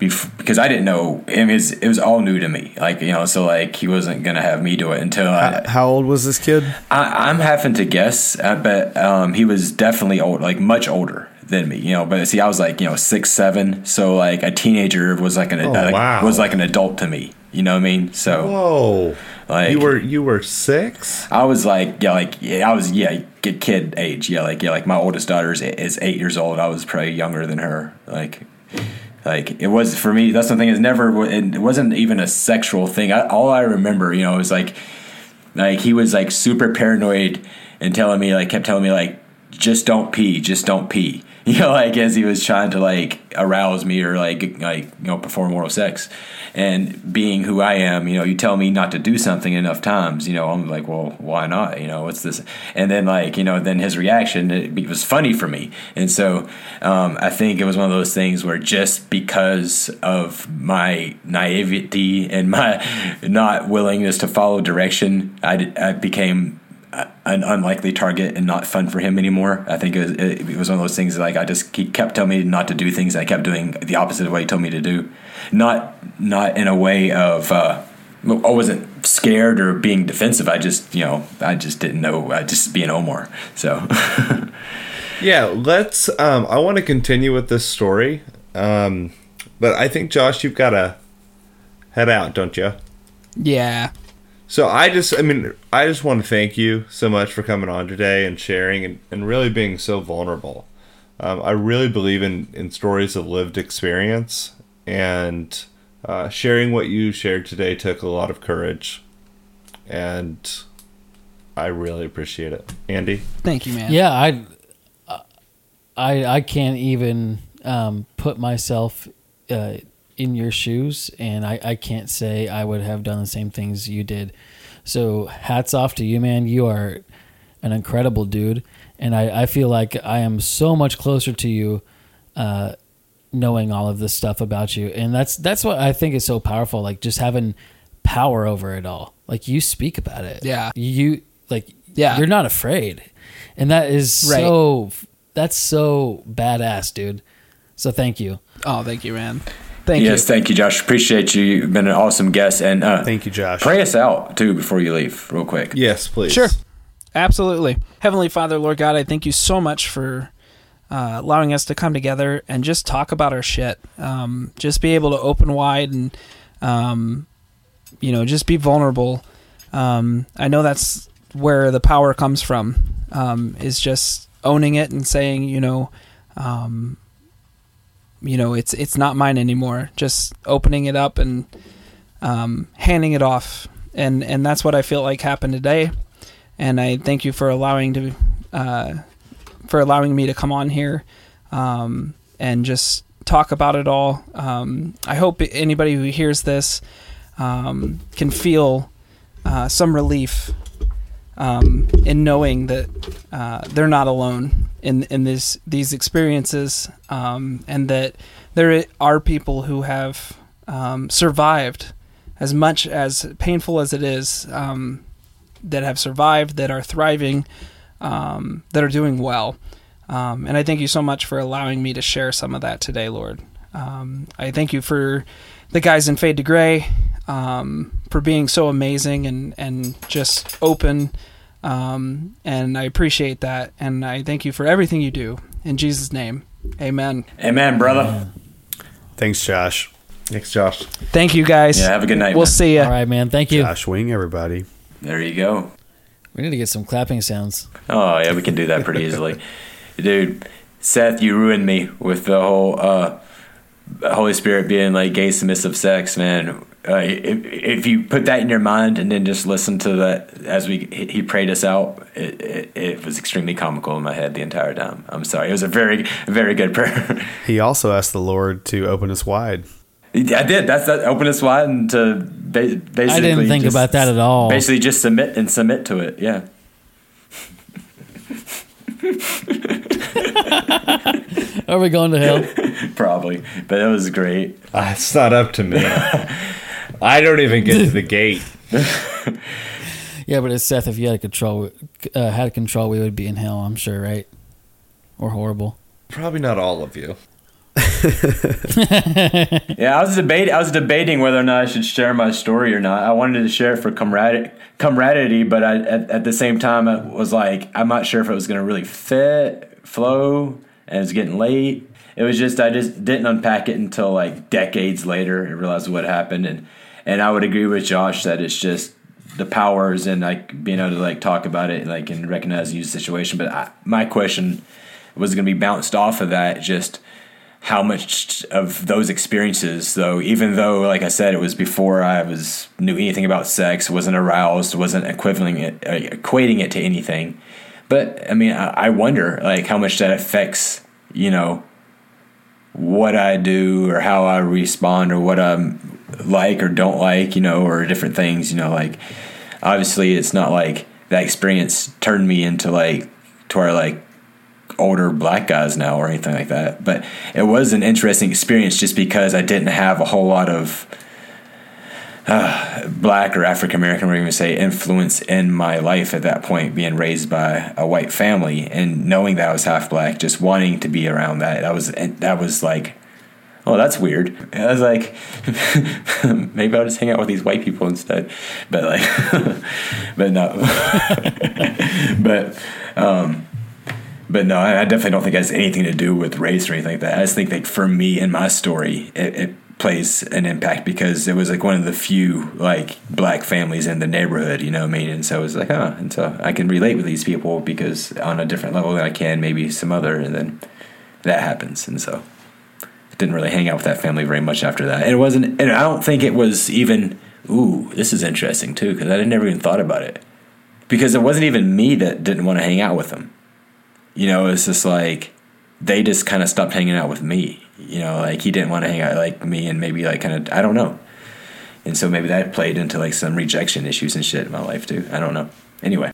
because I didn't know him. It was all new to me. Like, you know, so like he wasn't going to have me do it until I... How old was this kid? I'm having to guess, but he was definitely old, like much older than me, you know, but see, I was like, you know, 6'7", so like a teenager was like an adult to me. You know what I mean? So whoa, like you were 6. I was like, kid age, like my oldest daughter is 8 years old. I was probably younger than her. Like it was for me. That's the thing. It wasn't even a sexual thing. All I remember, you know, is like he was like super paranoid and kept telling me like, just don't pee. You know, like as he was trying to like arouse me or like you know, perform oral sex. And being who I am, you know, you tell me not to do something enough times, you know, I'm like, well, why not? You know, what's this? And then like, you know, then his reaction, it was funny for me. And so I think it was one of those things where just because of my naivety and my not willingness to follow direction, I became an unlikely target and not fun for him anymore. I think it was one of those things that, like, he kept telling me not to do things. I kept doing the opposite of what he told me to do. Not in a way of, I wasn't scared or being defensive. I just didn't know. I'd just be an Omar. So yeah, let's, I want to continue with this story. But I think Josh, you've got to head out, don't you? Yeah. So I just want to thank you so much for coming on today and sharing and really being so vulnerable. I really believe in stories of lived experience, and sharing what you shared today took a lot of courage, and I really appreciate it. Andy? Thank you, man. Yeah, I can't even put myself in your shoes, and I can't say I would have done the same things you did. So hats off to you, man. You are an incredible dude, and I feel like I am so much closer to you knowing all of this stuff about you. And that's what I think is so powerful, like just having power over it all. Like you speak about it. Yeah. You're not afraid. And that is that's so badass, dude. So thank you. Oh, thank you, man. Thank you, Josh. Appreciate you. You've been an awesome guest. And thank you, Josh. Pray us out, too, before you leave real quick. Yes, please. Sure. Absolutely. Heavenly Father, Lord God, I thank you so much for allowing us to come together and just talk about our shit. Just be able to open wide and, you know, just be vulnerable. I know that's where the power comes from, is just owning it and saying, you know, it's not mine anymore. Just opening it up and handing it off, and that's what I feel like happened today. And I thank you for allowing me to come on here and just talk about it all. I hope anybody who hears this can feel some relief in knowing that they're not alone in these experiences, and that there are people who have survived as much as painful as it is, that have survived, that are thriving, that are doing well. And I thank you so much for allowing me to share some of that today, Lord. I thank you for the guys in Fade to Gray, for being so amazing and just open. And I appreciate that. And I thank you for everything you do. In Jesus' name, amen. Amen, brother. Thanks, Josh. Thanks, Josh. Thank you, guys. Yeah, have a good night. We'll see you. All right, man. Thank you. Josh Wing, everybody. There you go. We need to get some clapping sounds. Oh, yeah, we can do that pretty easily. Dude, Seth, you ruined me with the whole Holy Spirit being like gay submissive sex, man. If you put that in your mind and then just listen to that as he prayed us out, it was extremely comical in my head the entire time. I'm sorry. It was a very, very good prayer. He also asked the Lord to open us wide. I did. That's that. Open us wide and to basically. I didn't think about that at all. Basically, just submit to it. Yeah. Are we going to hell? Probably, but it was great. It's not up to me. I don't even get to the gate. Yeah, but it's Seth. If you had control, we would be in hell. I'm sure, right? Or horrible. Probably not all of you. Yeah, I was debating whether or not I should share my story or not. I wanted to share it for camaraderie, but I, at the same time, I was like, I'm not sure if it was going to really flow, and it was getting late. It was just, I just didn't unpack it until like decades later and realized what happened. And I would agree with Josh that it's just the powers and like being able to like talk about it and like and recognize the situation. But my question was going to be bounced off of that, just how much of those experiences, though, even though, like I said, it was before I knew anything about sex, wasn't aroused, wasn't equating it to anything. But I mean, I wonder, like, how much that affects, you know, what I do or how I respond or what I'm like or don't like, you know, or different things, you know, like, obviously it's not like that experience turned me into like, to where like, older black guys now or anything like that, but it was an interesting experience just because I didn't have a whole lot of black or African-American, we're gonna say, influence in my life at that point, being raised by a white family and knowing that I was half black, just wanting to be around that. That was like, oh, that's weird. And I was like, maybe I'll just hang out with these white people instead. But like, but no, But no, I definitely don't think it has anything to do with race or anything like that. I just think that for me and my story, it plays an impact because it was like one of the few like black families in the neighborhood, you know what I mean? And so it was like, oh, and so I can relate with these people because on a different level than I can maybe some other, and then that happens. And so I didn't really hang out with that family very much after that. And it wasn't, and I don't think it was even, ooh, this is interesting too, because I never even thought about it because it wasn't even me that didn't want to hang out with them. You know, it's just like they just kind of stopped hanging out with me. You know, like he didn't want to hang out like me, and maybe like kind of, I don't know. And so maybe that played into like some rejection issues and shit in my life too. I don't know. Anyway.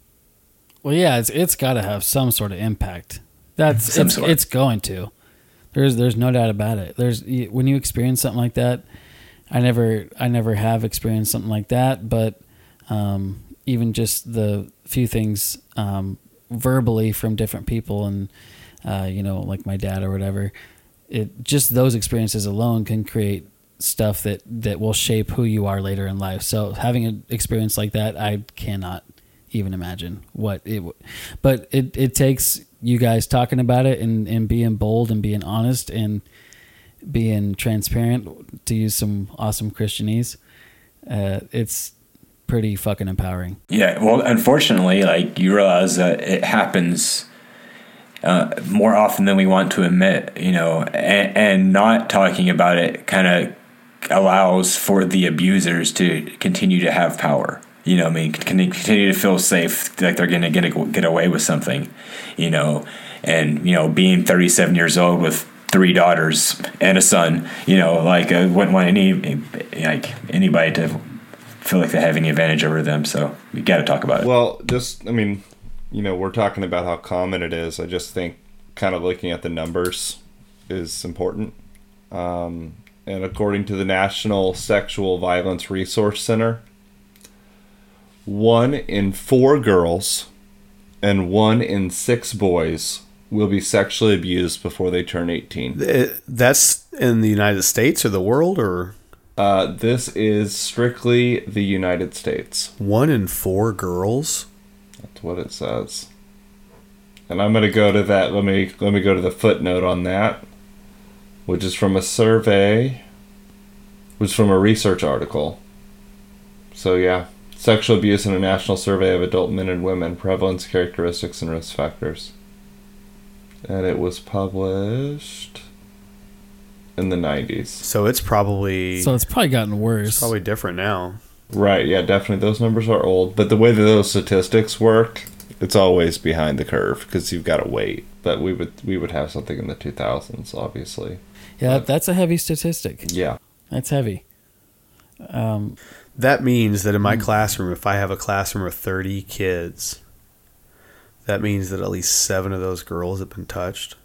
Well, yeah, it's got to have some sort of impact. It's going to. There's no doubt about it. When you experience something like that, I never have experienced something like that, but even just the few things verbally from different people and you know, like my dad or whatever, it just those experiences alone can create stuff that will shape who you are later in life. So having an experience like that, I cannot even imagine what it would, but it takes you guys talking about it and being bold and being honest and being transparent, to use some awesome Christianese. It's pretty fucking empowering. Yeah, well, unfortunately, like, you realize that it happens more often than we want to admit, you know, and not talking about it kind of allows for the abusers to continue to have power, you know what I mean, continue to feel safe, like they're going to get away with something, you know, and, you know, being 37 years old with 3 daughters and a son, you know, like, I wouldn't want anybody to feel like they have any advantage over them, so we got to talk about it. Well, just, I mean, you know, we're talking about how common it is. I just think kind of looking at the numbers is important. and according to the National Sexual Violence Resource Center, 1 in 4 girls and 1 in 6 boys will be sexually abused before they turn 18. That's in the United States or the world, or? This is strictly the United States. 1 in 4 girls? That's what it says. And I'm going to go to that. Let me go to the footnote on that, which is from a survey, which is from a research article. So, yeah. Sexual abuse in a national survey of adult men and women, prevalence, characteristics, and risk factors. And it was published in the 90s. So it's probably gotten worse. It's probably different now. Right, yeah, definitely. Those numbers are old. But the way that those statistics work, it's always behind the curve because you've got to wait. But we would have something in the 2000s, obviously. Yeah, but that's a heavy statistic. Yeah. That's heavy. That means that in my classroom, if I have a classroom of 30 kids... that means that at least 7 of those girls have been touched.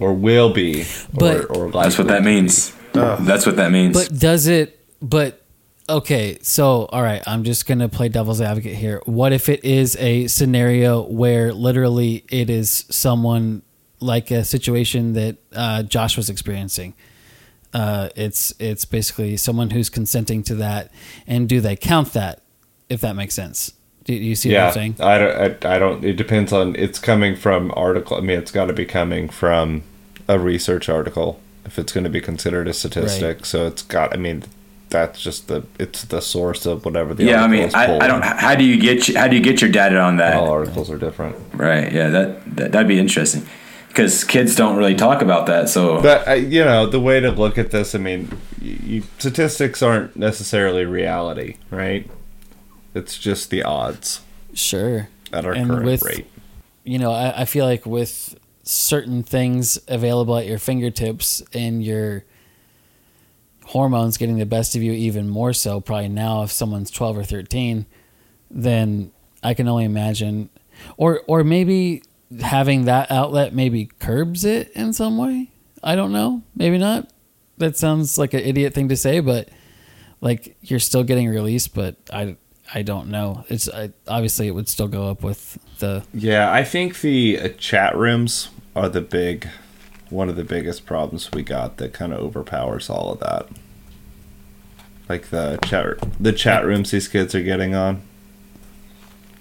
Or will be. But or that's what that means. That's what that means. But does it... but, okay, so, all right, I'm just going to play devil's advocate here. What if it is a scenario where literally it is someone, like a situation that Josh was experiencing? It's basically someone who's consenting to that, and do they count that, if that makes sense? Do you see what I'm saying? I don't. It depends on. It's coming from article. I mean, it's got to be coming from a research article if it's going to be considered a statistic. Right. So it's got. I mean, that's just the. It's the source of whatever the. Yeah, I mean, I don't. How do you get your data on that? All articles are different. Right. Yeah. That'd be interesting because kids don't really talk about that. So. But you know, the way to look at this. I mean, statistics aren't necessarily reality, right? It's just the odds. Sure. At our current rate. You know, I feel like with certain things available at your fingertips and your hormones getting the best of you even more so, probably now if someone's 12 or 13, then I can only imagine. Or maybe having that outlet maybe curbs it in some way. I don't know. Maybe not. That sounds like an idiot thing to say, but like you're still getting released, but I don't know. Obviously it would still go up with the... Yeah, I think the chat rooms are one of the biggest problems we got that kind of overpowers all of that. Like the chat rooms these kids are getting on.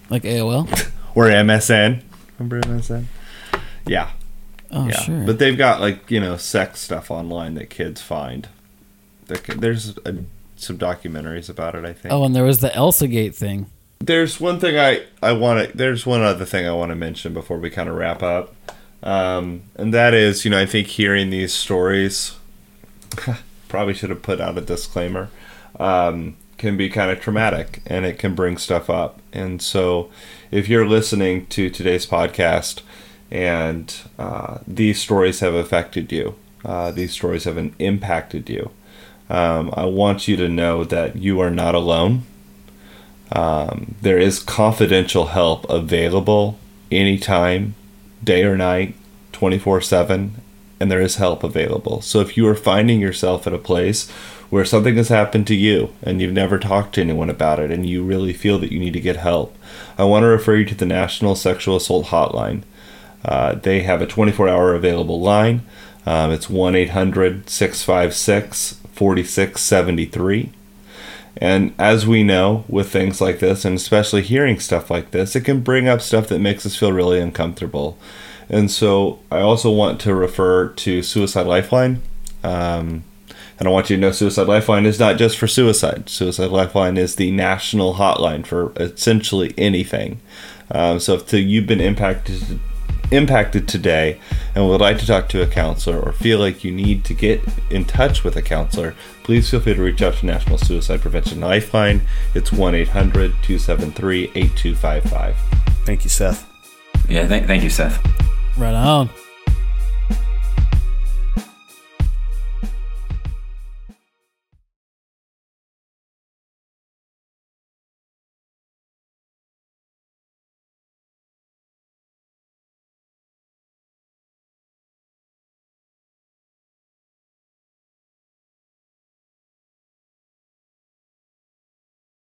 Like AOL? Or MSN. Remember MSN? Yeah. Oh, yeah. Sure. But they've got like, you know, sex stuff online that kids find. There's some documentaries about it, I think. Oh, and there was the Elsagate thing. There's one thing I want to mention before we kind of wrap up. And that is, you know, I think hearing these stories, probably should have put out a disclaimer, can be kind of traumatic and it can bring stuff up. And so if you're listening to today's podcast and these stories have affected you, these stories have impacted you, I want you to know that you are not alone. There is confidential help available anytime, day or night, 24/7, and there is help available. So if you are finding yourself at a place where something has happened to you and you've never talked to anyone about it and you really feel that you need to get help, I want to refer you to the National Sexual Assault Hotline. They have a 24-hour available line. It's 1-800-656-4673. And as we know, with things like this, and especially hearing stuff like this, it can bring up stuff that makes us feel really uncomfortable. And so I also want to refer to Suicide Lifeline. And I want you to know Suicide Lifeline is not just for suicide. Suicide Lifeline is the national hotline for essentially anything. So if you've been impacted today and would like to talk to a counselor or feel like you need to get in touch with a counselor, please feel free to reach out to National Suicide Prevention Lifeline. It's 1-800-273-8255. Thank you, Seth. Yeah, thank you, Seth. Right on.